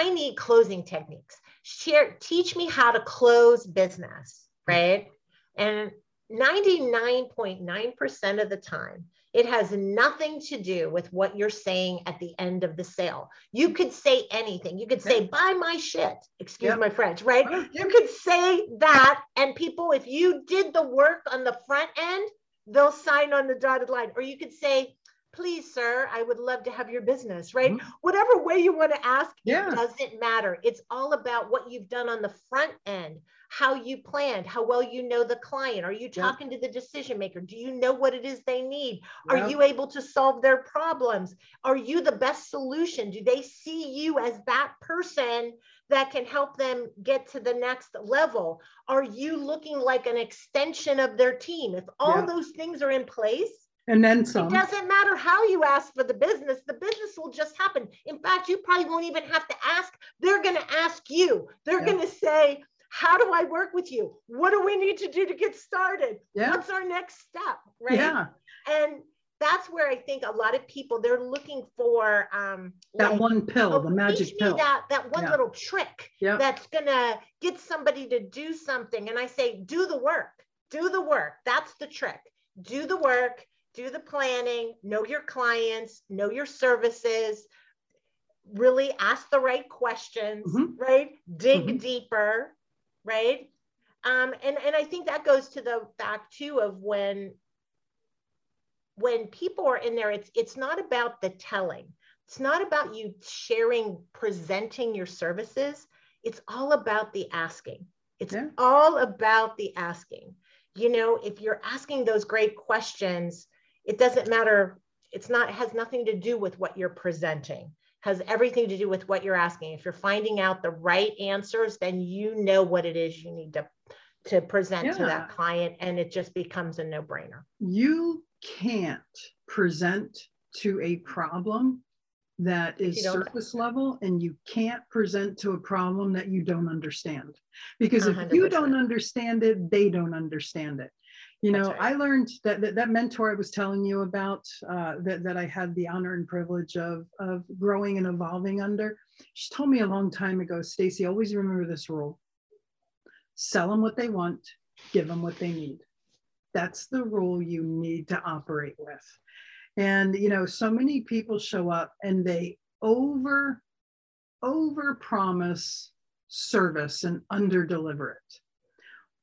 I need closing techniques. Share, teach me how to close business. Right. And ninety-nine point nine percent of the time, it has nothing to do with what you're saying at the end of the sale. You could say anything. You could say, buy my shit, excuse yep. my French, right? You could say that. And people, if you did the work on the front end, they'll sign on the dotted line. Or you could say, please, sir, I would love to have your business, right? Mm-hmm. Whatever way you want to ask, yeah. it doesn't matter. It's all about what you've done on the front end. how you planned, how well you know the client. Are you talking yep. to the decision maker? Do you know what it is they need? Yep. Are you able to solve their problems? Are you the best solution? Do they see you as that person that can help them get to the next level? Are you looking like an extension of their team? If all yep. those things are in place, and then some. It doesn't matter how you ask for the business. The business will just happen. In fact, you probably won't even have to ask. They're going to ask you. They're yeah. going to say, how do I work with you? What do we need to do to get started? Yeah. What's our next step? Right. Yeah. And that's where I think a lot of people, they're looking for um, that like, one pill, oh, the magic teach me pill. That, that one yeah. little trick yeah. that's going to get somebody to do something. And I say, do the work. Do the work. That's the trick. Do the work. Do the planning, know your clients, know your services, really ask the right questions, mm-hmm. right? Dig mm-hmm. deeper, right? Um, and, and I think that goes to the fact too of when, when people are in there, it's, it's not about the telling. It's not about you sharing, presenting your services. It's all about the asking. It's yeah. all about the asking. You know, if you're asking those great questions, it doesn't matter. It's not, it has nothing to do with what you're presenting, it has everything to do with what you're asking. If you're finding out the right answers, then you know what it is you need to, to present yeah. to that client. And it just becomes a no-brainer. You can't present to a problem that is surface level, and you can't present to a problem that you don't understand. Because if one hundred percent you don't understand it, they don't understand it. You know, right. I learned that, that that mentor I was telling you about, uh, that, that I had the honor and privilege of, of growing and evolving under, she told me a long time ago, Stacey, always remember this rule. Sell them what they want, give them what they need. That's the rule you need to operate with. And, you know, so many people show up and they over, over promise service and under deliver it.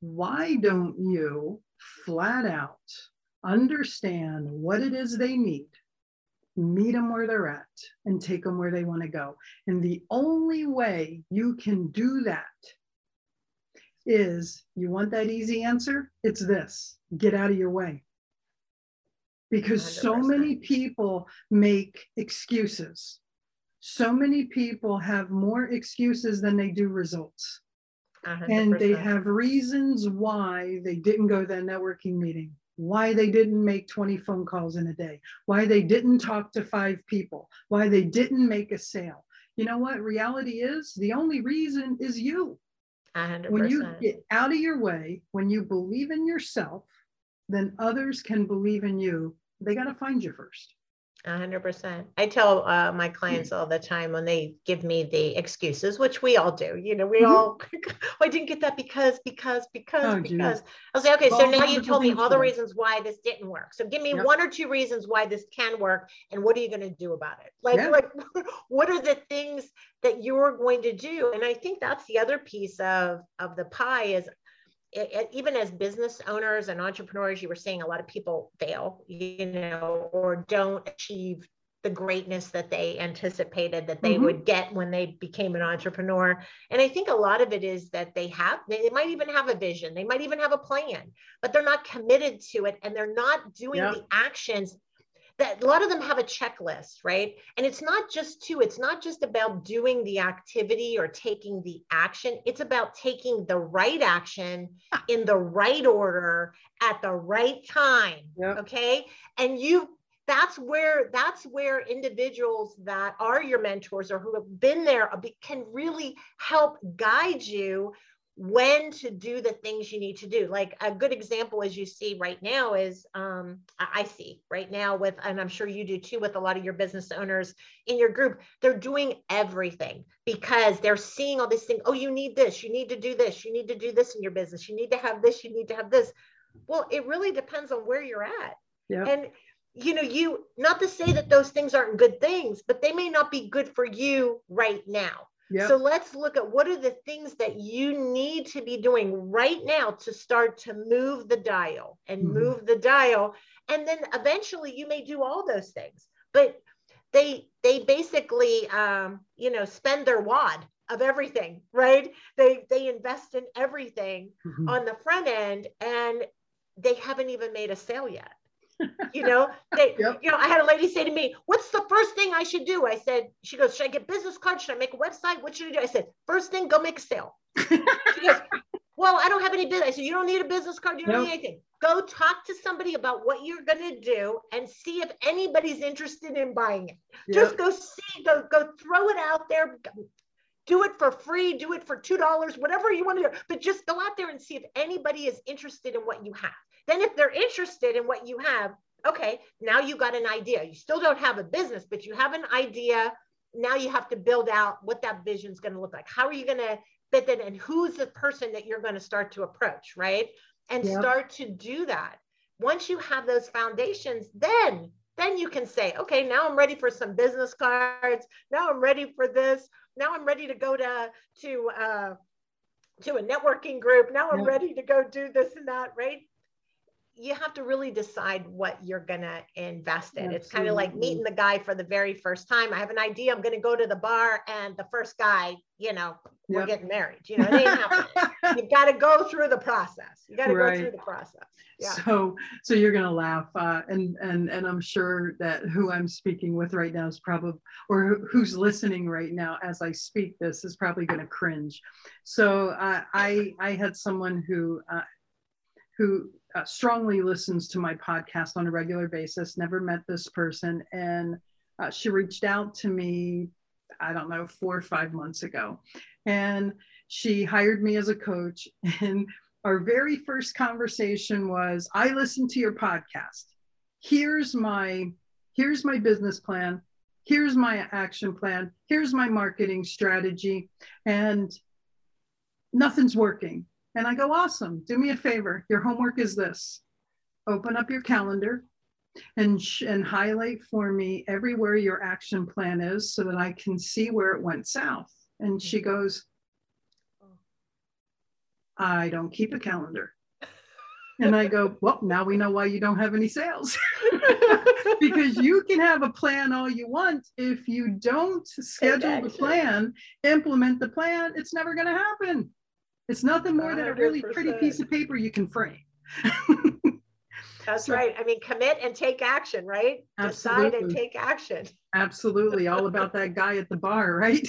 Why don't you flat out understand what it is they need, meet them where they're at, and take them where they want to go? And the only way you can do that is, you want that easy answer? It's this: get out of your way. Because one hundred percent so many people make excuses. So many people have more excuses than they do results. one hundred percent And they have reasons why they didn't go to that networking meeting, why they didn't make twenty phone calls in a day, why they didn't talk to five people, why they didn't make a sale. You know what? Reality is, the only reason is you. one hundred percent When you get out of your way, when you believe in yourself, then others can believe in you. They got to find you first. one hundred percent I tell uh, my clients all the time when they give me the excuses, which we all do, you know, we mm-hmm. all, oh, I didn't get that because, because, because, oh, because. I'll say, okay, well, so now you told me all the reasons why this didn't work. So give me yep. one or two reasons why this can work. And what are you going to do about it? Like, yeah. like, what are the things that you're going to do? And I think that's the other piece of, of the pie is, It, it, even as business owners and entrepreneurs, you were saying a lot of people fail, you know, or don't achieve the greatness that they anticipated that they mm-hmm. would get when they became an entrepreneur. And I think a lot of it is that they have, they, they might even have a vision, they might even have a plan, but they're not committed to it. And they're not doing yeah. the actions that a lot of them have a checklist, right? And it's not just to, it's not just about doing the activity or taking the action. It's about taking the right action in the right order at the right time. Yep. Okay. And you, that's where, that's where individuals that are your mentors or who have been there can really help guide you when to do the things you need to do. Like a good example, as you see right now is, um, I see right now with, and I'm sure you do too, with a lot of your business owners in your group, they're doing everything because they're seeing all this thing. Oh, you need this, you need to do this, you need to do this in your business, you need to have this, you need to have this. Well, it really depends on where you're at. Yeah. And you know, you, not to say that those things aren't good things, but they may not be good for you right now. Yep. So let's look at what are the things that you need to be doing right now to start to move the dial and mm-hmm. move the dial. And then eventually you may do all those things, but they, they basically, um, you know, spend their wad of everything, right? They, they invest in everything mm-hmm. on the front end, and they haven't even made a sale yet. You know, they, yep. you know, I had a lady say to me, what's the first thing I should do? I said, she goes, should I get business cards? Should I make a website? What should I do? I said, first thing, go make a sale. She goes, well, I don't have any business. I said, you don't need a business card. You don't nope. need anything. Go talk to somebody about what you're going to do and see if anybody's interested in buying it. Yep. Just go see, go, go throw it out there. Do it for free. Do it for two dollars, whatever you want to do. But just go out there and see if anybody is interested in what you have. Then if they're interested in what you have, okay, now you got an idea. You still don't have a business, but you have an idea. Now you have to build out what that vision is going to look like. How are you going to fit that in? And who's the person that you're going to start to approach, right? And yep. start to do that. Once you have those foundations, then, then you can say, okay, now I'm ready for some business cards. Now I'm ready for this. Now I'm ready to go to, to, uh, to a networking group. Now I'm yep. ready to go do this and that, right? You have to really decide what you're going to invest in. Absolutely. It's kind of like meeting the guy for the very first time. I have an idea. I'm going to go to the bar, and the first guy, you know, yep. we're getting married. You know, it ain't happening. You got to go through the process. You got to right. go through the process. Yeah. So, so you're going to laugh. Uh, and, and, and I'm sure that who I'm speaking with right now is probably, or who's listening right now, as I speak, this is probably going to cringe. So uh, I, I had someone who, uh, who, Uh, strongly listens to my podcast on a regular basis, never met this person. And uh, she reached out to me, I don't know, four or five months ago. And she hired me as a coach. And our very first conversation was, I listened to your podcast. Here's my, here's my business plan. Here's my action plan. Here's my marketing strategy. And nothing's working. And I go, awesome, do me a favor. Your homework is this. Open up your calendar and, sh- and highlight for me everywhere your action plan is so that I can see where it went south. And she goes, I don't keep a calendar. And I go, well, now we know why you don't have any sales. Because you can have a plan all you want. If you don't schedule the plan, implement the plan, it's never going to happen. It's nothing more than a really pretty piece of paper you can frame. That's so, right. I mean, commit and take action, right? Absolutely. Decide and take action. Absolutely. All about that guy at the bar, right?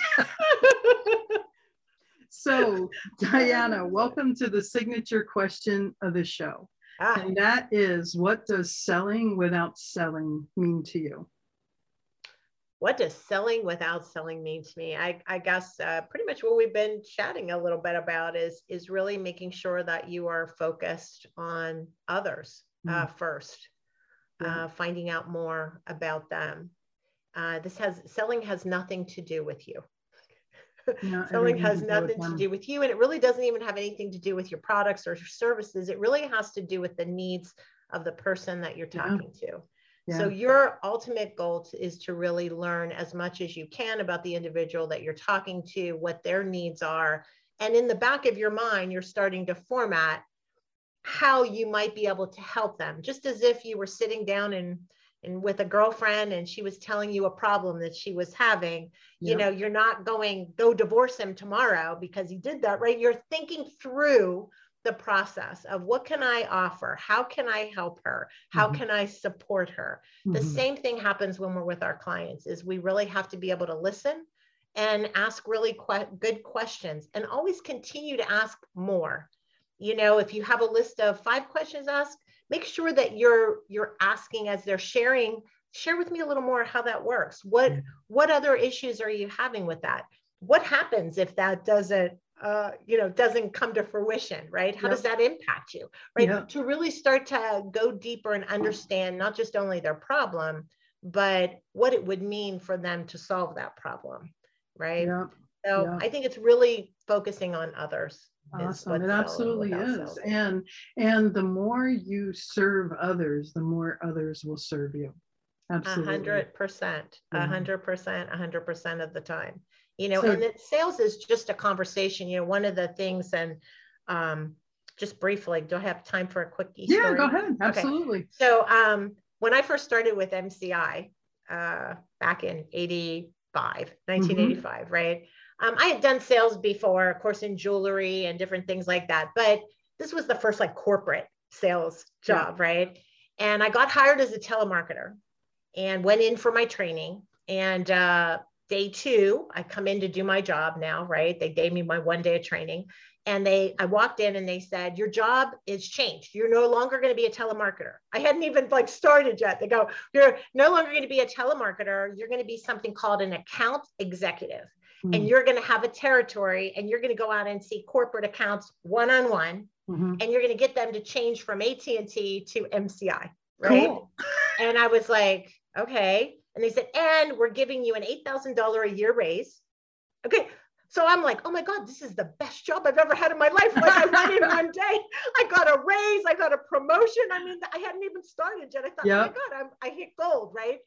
So, Diana, welcome to the signature question of the show. Ah. And that is, what does selling without selling mean to you? What does selling without selling mean to me? I, I guess uh, pretty much what we've been chatting a little bit about is, is really making sure that you are focused on others uh, mm. first, mm. uh, finding out more about them. Uh, this has, selling has nothing to do with you. Selling has nothing to do with you. And it really doesn't even have anything to do with your products or your services. It really has to do with the needs of the person that you're talking yeah. to. Yeah. So your ultimate goal is to really learn as much as you can about the individual that you're talking to, what their needs are. And in the back of your mind, you're starting to format how you might be able to help them. Just as if you were sitting down and, and with a girlfriend and she was telling you a problem that she was having, yeah. you know, you're not going, go divorce him tomorrow because he did that, right? You're thinking through the process of what can I offer? How can I help her? How mm-hmm. can I support her? Mm-hmm. The same thing happens when we're with our clients is we really have to be able to listen and ask really que- good questions and always continue to ask more. You know, if you have a list of five questions asked, make sure that you're you're asking as they're sharing, share with me a little more how that works. What, yeah. what other issues are you having with that? What happens if that doesn't Uh, you know, doesn't come to fruition, right? How yep. does that impact you, right? Yep. To really start to go deeper and understand not just only their problem, but what it would mean for them to solve that problem, right? Yep. So yep. I think it's really focusing on others. Awesome. It absolutely is. Selling. And and the more you serve others, the more others will serve you. Absolutely. A hundred percent, a hundred percent, a hundred percent of the time. You know, so, and that sales is just a conversation. You know, one of the things, and um, just briefly, do I have time for a quickie? Yeah, story? Go ahead. Absolutely. Okay. So um, when I first started with M C I uh, back in eighty, nineteen eighty-five, mm-hmm. right? Um, I had done sales before, of course, in jewelry and different things like that, but this was the first like corporate sales job, yeah. right? And I got hired as a telemarketer and went in for my training. And uh, day two, I come in to do my job now, right? They gave me my one day of training. And they, I walked in and they said, your job is changed. You're no longer going to be a telemarketer. I hadn't even like started yet. They go, you're no longer going to be a telemarketer. You're going to be something called an account executive. Mm-hmm. And you're going to have a territory and you're going to go out and see corporate accounts one-on-one. Mm-hmm. And you're going to get them to change from A T and T to M C I, right? Cool. And I was like, okay. And they said, and we're giving you an eight thousand dollars a year raise. Okay. So I'm like, oh my God, this is the best job I've ever had in my life. Like I went in one day, I got a raise, I got a promotion. I mean, I hadn't even started yet. I thought, yep. oh my God, I'm, I hit gold, right?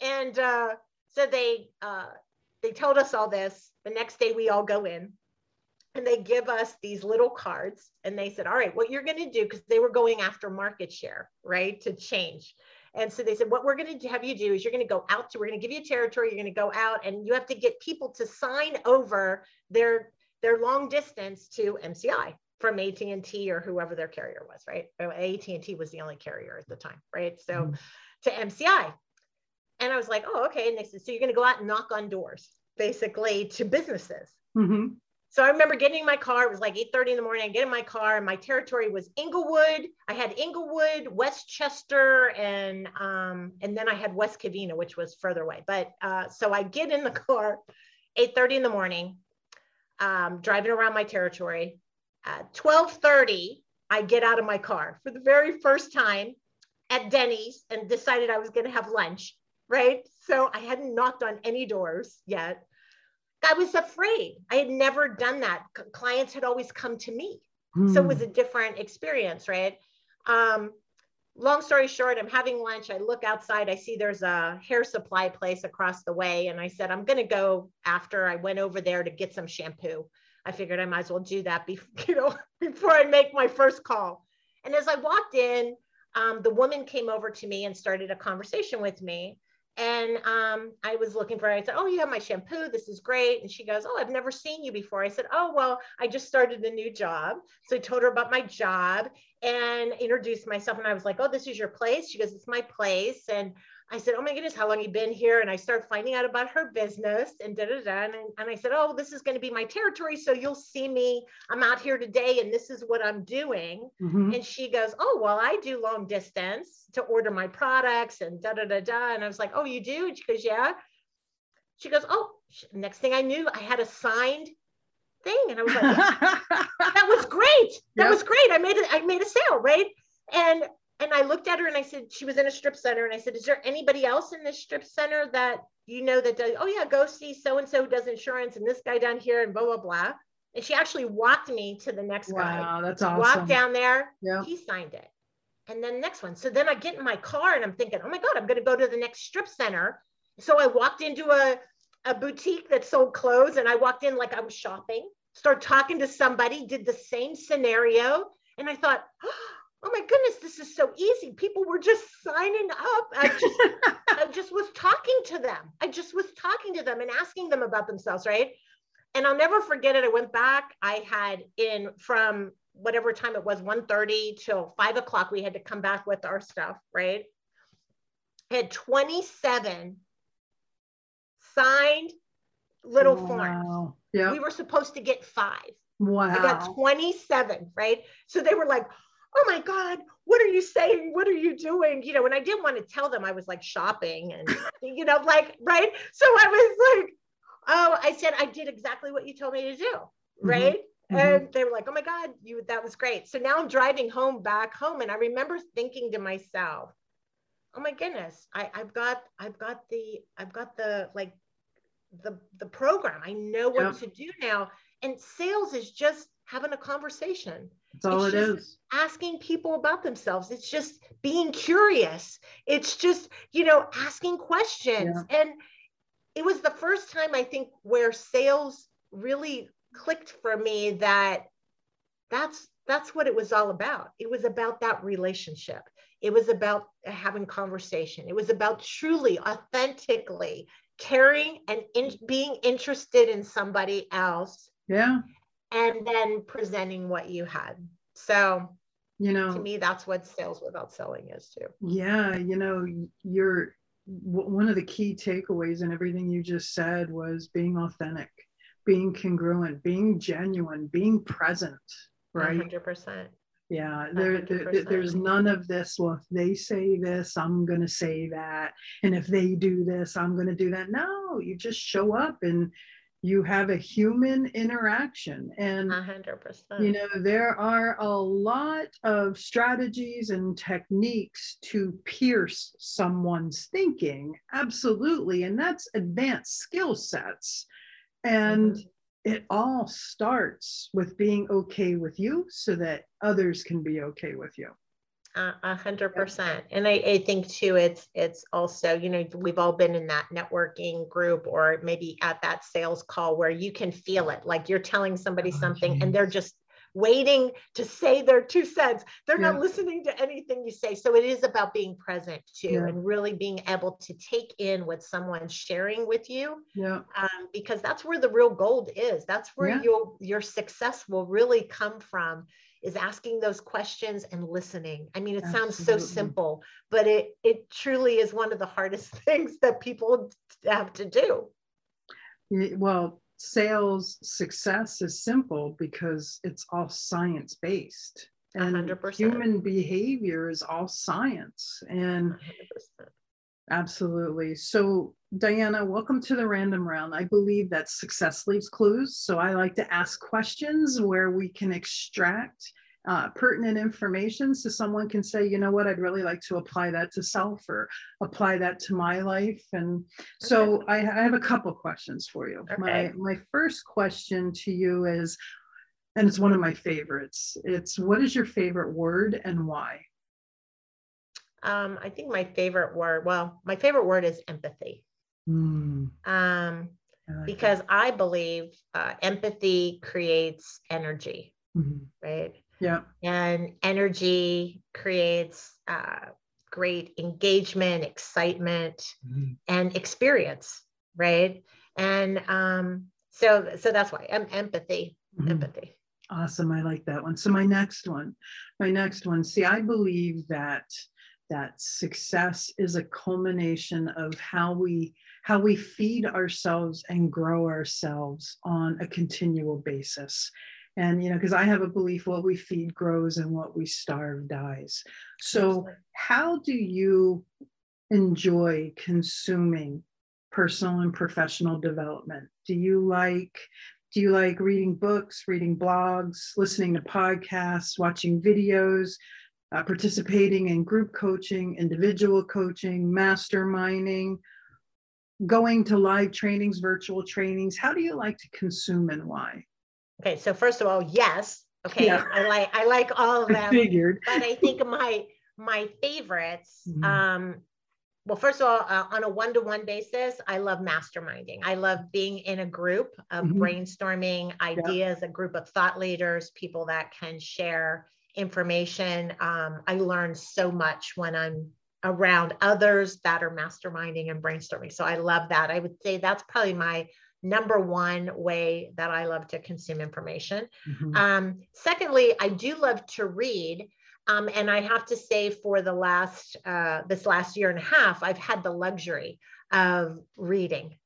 And uh, so they uh, they told us all this. The next day we all go in and they give us these little cards and they said, all right, what you're going to do, because they were going after market share, right, to change. And so they said, what we're going to have you do is you're going to go out to, we're going to give you a territory, you're going to go out and you have to get people to sign over their, their long distance to M C I from A T and T or whoever their carrier was, right? A T and T was the only carrier at the time, right? So mm-hmm. to M C I. And I was like, oh, okay. And they said, so you're going to go out and knock on doors, basically to businesses. Mm-hmm. So I remember getting in my car, it was like eight thirty in the morning, I get in my car and my territory was Inglewood. I had Inglewood, Westchester, and um, and then I had West Covina, which was further away. But uh, so I get in the car, eight thirty in the morning, um, driving around my territory. Uh, twelve thirty, I get out of my car for the very first time at Denny's and decided I was gonna have lunch, right? So I hadn't knocked on any doors yet. I was afraid. I had never done that. C- clients had always come to me. Mm. So it was a different experience, right? Um, long story short, I'm having lunch. I look outside. I see there's a hair supply place across the way. And I said, I'm going to go after. I went over there to get some shampoo. I figured I might as well do that be- you know, before I make my first call. And as I walked in, um, the woman came over to me and started a conversation with me. And um, I was looking for her. I said, oh, you have my shampoo. This is great. And she goes, oh, I've never seen you before. I said, oh, well, I just started a new job. So I told her about my job and introduced myself. And I was like, oh, this is your place. She goes, it's my place. And I said, oh my goodness, how long have you been here? And I started finding out about her business and da da da. And, and I said, oh, this is going to be my territory. So you'll see me. I'm out here today and this is what I'm doing. Mm-hmm. And she goes, oh, well, I do long distance to order my products and da da da da. And I was like, oh, you do? And she goes, yeah. She goes, oh, next thing I knew, I had a signed thing. And I was like, yeah, that was great. That yep. was great. I made it. I made a sale, right? And And I looked at her and I said, she was in a strip center. And I said, is there anybody else in this strip center that you know that does, oh yeah, go see so-and-so who does insurance and this guy down here and blah, blah, blah. And she actually walked me to the next wow, guy. Wow, that's awesome. Walked down there, yeah. He signed it. And then the next one. So then I get in my car and I'm thinking, oh my God, I'm going to go to the next strip center. So I walked into a, a boutique that sold clothes and I walked in like I was shopping, started talking to somebody, did the same scenario. And I thought, oh, oh my goodness, this is so easy. People were just signing up. I just, I just was talking to them. I just was talking to them and asking them about themselves, right? And I'll never forget it. I went back. I had in from whatever time it was, one thirty till five o'clock, we had to come back with our stuff, right? I had twenty-seven signed little wow. forms. Yep. We were supposed to get five. Wow. I got twenty-seven, right? So they were like, oh my God, what are you saying? What are you doing? You know, and I didn't want to tell them I was like shopping and, you know, like, right. So I was like, oh, I said, I did exactly what you told me to do. Right. Mm-hmm. And they were like, oh my God, you, that was great. So now I'm driving home back home. And I remember thinking to myself, oh my goodness, I, I've got, I've got the, I've got the, like the, the program. I know what yeah. to do now. And sales is just having a conversation. That's all it is. Asking people about themselves. It's just being curious. It's just, you know, asking questions. Yeah. And it was the first time I think where sales really clicked for me that that's, that's what it was all about. It was about that relationship. It was about having conversation. It was about truly, authentically caring and in, being interested in somebody else. Yeah. And then presenting what you had. So, you know, to me, that's what Sales Without Selling is too. Yeah. You know, you're one of the key takeaways in everything you just said was being authentic, being congruent, being genuine, being present, right? one hundred percent. Yeah, there, there, there's none of this, well, if they say this, I'm going to say that. And if they do this, I'm going to do that. No, you just show up and you have a human interaction. And, one hundred percent. You know, there are a lot of strategies and techniques to pierce someone's thinking. Absolutely. And that's advanced skill sets. And mm-hmm. It all starts with being okay with you so that others can be okay with you. A hundred percent. And I, I think too, it's, it's also, you know, we've all been in that networking group or maybe at that sales call where you can feel it. Like you're telling somebody oh, something geez. and they're just waiting to say their two cents. They're yeah. not listening to anything you say. So it is about being present too, yeah. and really being able to take in what someone's sharing with you, yeah. um, because that's where the real gold is. That's where yeah. your, your success will really come from, is asking those questions and listening. I mean, it Absolutely. sounds so simple, but it, it truly is one of the hardest things that people have to do. Well, sales success is simple because it's all science based, and one hundred percent. Human behavior is all science. And one hundred percent. Absolutely. So Diana, welcome to the random round. I believe that success leaves clues. So I like to ask questions where we can extract uh, pertinent information. So someone can say, you know what, I'd really like to apply that to self or apply that to my life. And so okay. I, I have a couple questions for you. Okay. My, my first question to you is, and it's one of my favorites, it's what is your favorite word and why? Um, I think my favorite word, well, my favorite word is empathy. Mm. Um, I like because that. I believe uh, empathy creates energy, mm-hmm. right? Yeah. And energy creates uh, great engagement, excitement, mm-hmm. and experience, right? And um, so, so that's why em- empathy, mm-hmm. empathy. Awesome. I like that one. So my next one, my next one, see, I believe that that success is a culmination of how we how we feed ourselves and grow ourselves on a continual basis. And, you know, because I have a belief what we feed grows and what we starve dies. So how do you enjoy consuming personal and professional development? Do you like Do you like reading books, reading blogs, listening to podcasts, watching videos? Uh, participating in group coaching, individual coaching, masterminding, going to live trainings, virtual trainings. How do you like to consume and why? Okay, so first of all, yes. Okay, yeah. I like I like all of them. I figured. But I think my my favorites. Mm-hmm. Um, well, first of all, uh, on a one-to-one basis, I love masterminding. I love being in a group of mm-hmm. brainstorming ideas, yeah. a group of thought leaders, people that can share information. Um, I learn so much when I'm around others that are masterminding and brainstorming. So I love that. I would say that's probably my number one way that I love to consume information. Mm-hmm. Um, secondly, I do love to read. Um, and I have to say for the last, uh, this last year and a half, I've had the luxury of reading.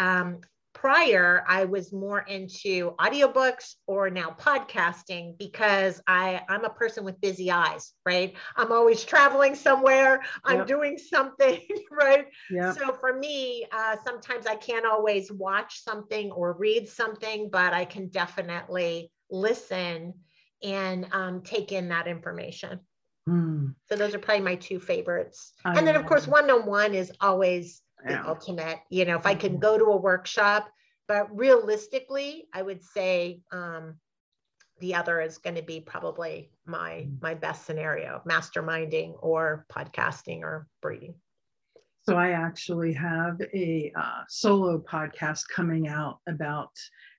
Um, Prior, I was more into audiobooks or now podcasting because I, I'm a person with busy eyes, right? I'm always traveling somewhere. I'm yep. doing something, right? Yep. So for me, uh, sometimes I can't always watch something or read something, but I can definitely listen and um, take in that information. Mm. So those are probably my two favorites. I and then, of course, one-on-one is always the yeah. ultimate, you know, if I could go to a workshop, but realistically, I would say um, the other is going to be probably my, my best scenario, masterminding or podcasting or breeding. So I actually have a uh, solo podcast coming out about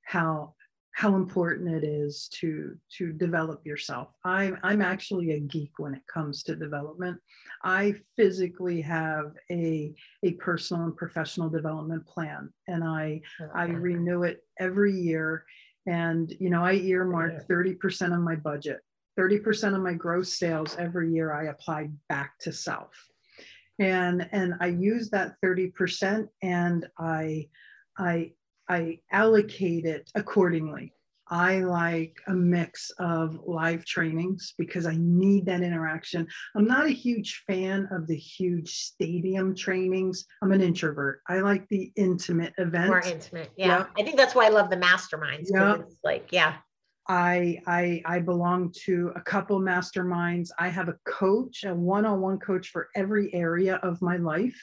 how how important it is to, to develop yourself. I'm, I'm actually a geek when it comes to development. I physically have a, a personal and professional development plan, and I, okay. I renew it every year. And, you know, I earmark thirty percent of my budget, thirty percent of my gross sales every year. I apply back to self, and, and I use that thirty percent, and I, I, I allocate it accordingly. I like a mix of live trainings because I need that interaction. I'm not a huge fan of the huge stadium trainings. I'm an introvert. I like the intimate events. More intimate, yeah. Yep. I think that's why I love the masterminds. Yep. It's like, yeah. I, I, I belong to a couple masterminds. I have a coach, a one-on-one coach for every area of my life.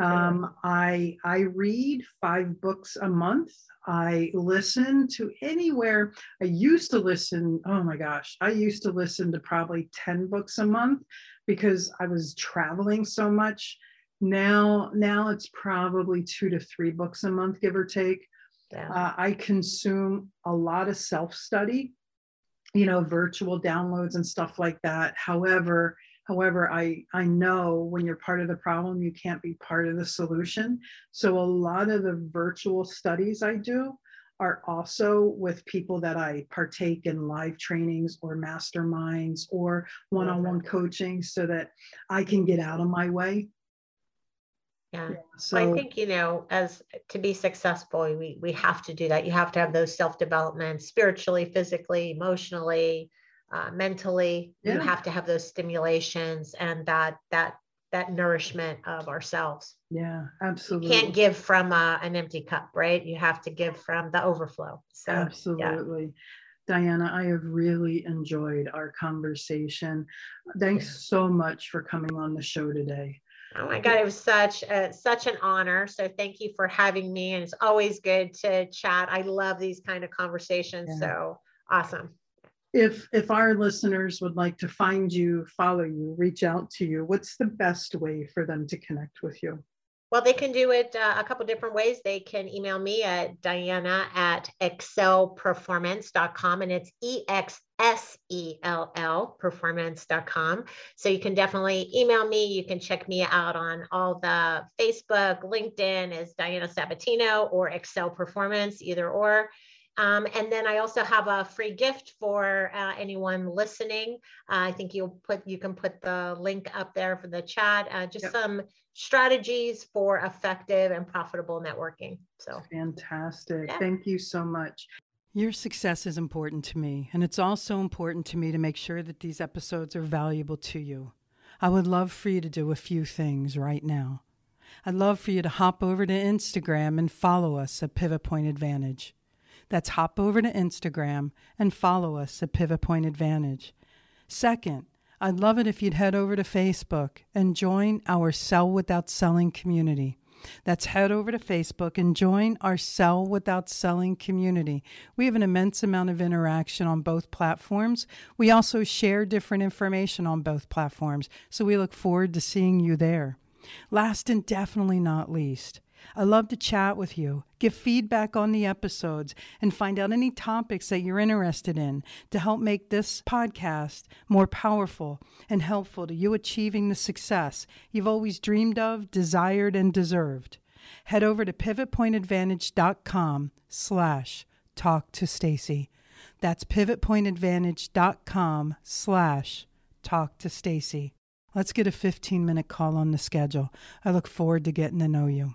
Um, I, I read five books a month. I listen to anywhere. I used to listen, oh my gosh, I used to listen to probably ten books a month because I was traveling so much. Now, now it's probably two to three books a month, give or take. Yeah. Uh, I consume a lot of self-study, you know, virtual downloads and stuff like that. However, However, I, I know when you're part of the problem, you can't be part of the solution. So a lot of the virtual studies I do are also with people that I partake in live trainings or masterminds or one-on-one coaching so that I can get out of my way. Yeah. yeah so well, I think, you know, as to be successful, we, we have to do that. You have to have those self-development spiritually, physically, emotionally, Uh, mentally, yeah. You have to have those stimulations and that that that nourishment of ourselves. Yeah, absolutely. You can't give from uh, an empty cup, right? You have to give from the overflow. So, absolutely. Yeah. Diana, I have really enjoyed our conversation. Thanks yeah. so much for coming on the show today. Oh my God, it was such a, such an honor. So thank you for having me. And it's always good to chat. I love these kind of conversations. Yeah. So awesome. If, if our listeners would like to find you, follow you, reach out to you, what's the best way for them to connect with you? Well, they can do it uh, a couple different ways. They can email me at Diana at excel performance dot com, and it's E X S E L L performance dot com. So you can definitely email me. You can check me out on all the Facebook, LinkedIn as Diana Sabatino or Excel Performance, either or. Um, and then I also have a free gift for uh, anyone listening. Uh, I think you'll put, you can put the link up there for the chat, uh, just yep. some strategies for effective and profitable networking. So fantastic. Yeah. Thank you so much. Your success is important to me. And it's also important to me to make sure that these episodes are valuable to you. I would love for you to do a few things right now. I'd love for you to hop over to Instagram and follow us at Pivot Point Advantage. That's hop over to Instagram and follow us at Pivot Point Advantage. Second, I'd love it if you'd head over to Facebook and join our Sell Without Selling community. That's head over to Facebook and join our Sell Without Selling community. We have an immense amount of interaction on both platforms. We also share different information on both platforms, so we look forward to seeing you there. Last and definitely not least, I love to chat with you, give feedback on the episodes, and find out any topics that you're interested in to help make this podcast more powerful and helpful to you achieving the success you've always dreamed of, desired, and deserved. Head over to pivotpointadvantage.com slash talk to Stacey. That's pivotpointadvantage.com slash talk to Stacey. Let's get a fifteen-minute call on the schedule. I look forward to getting to know you.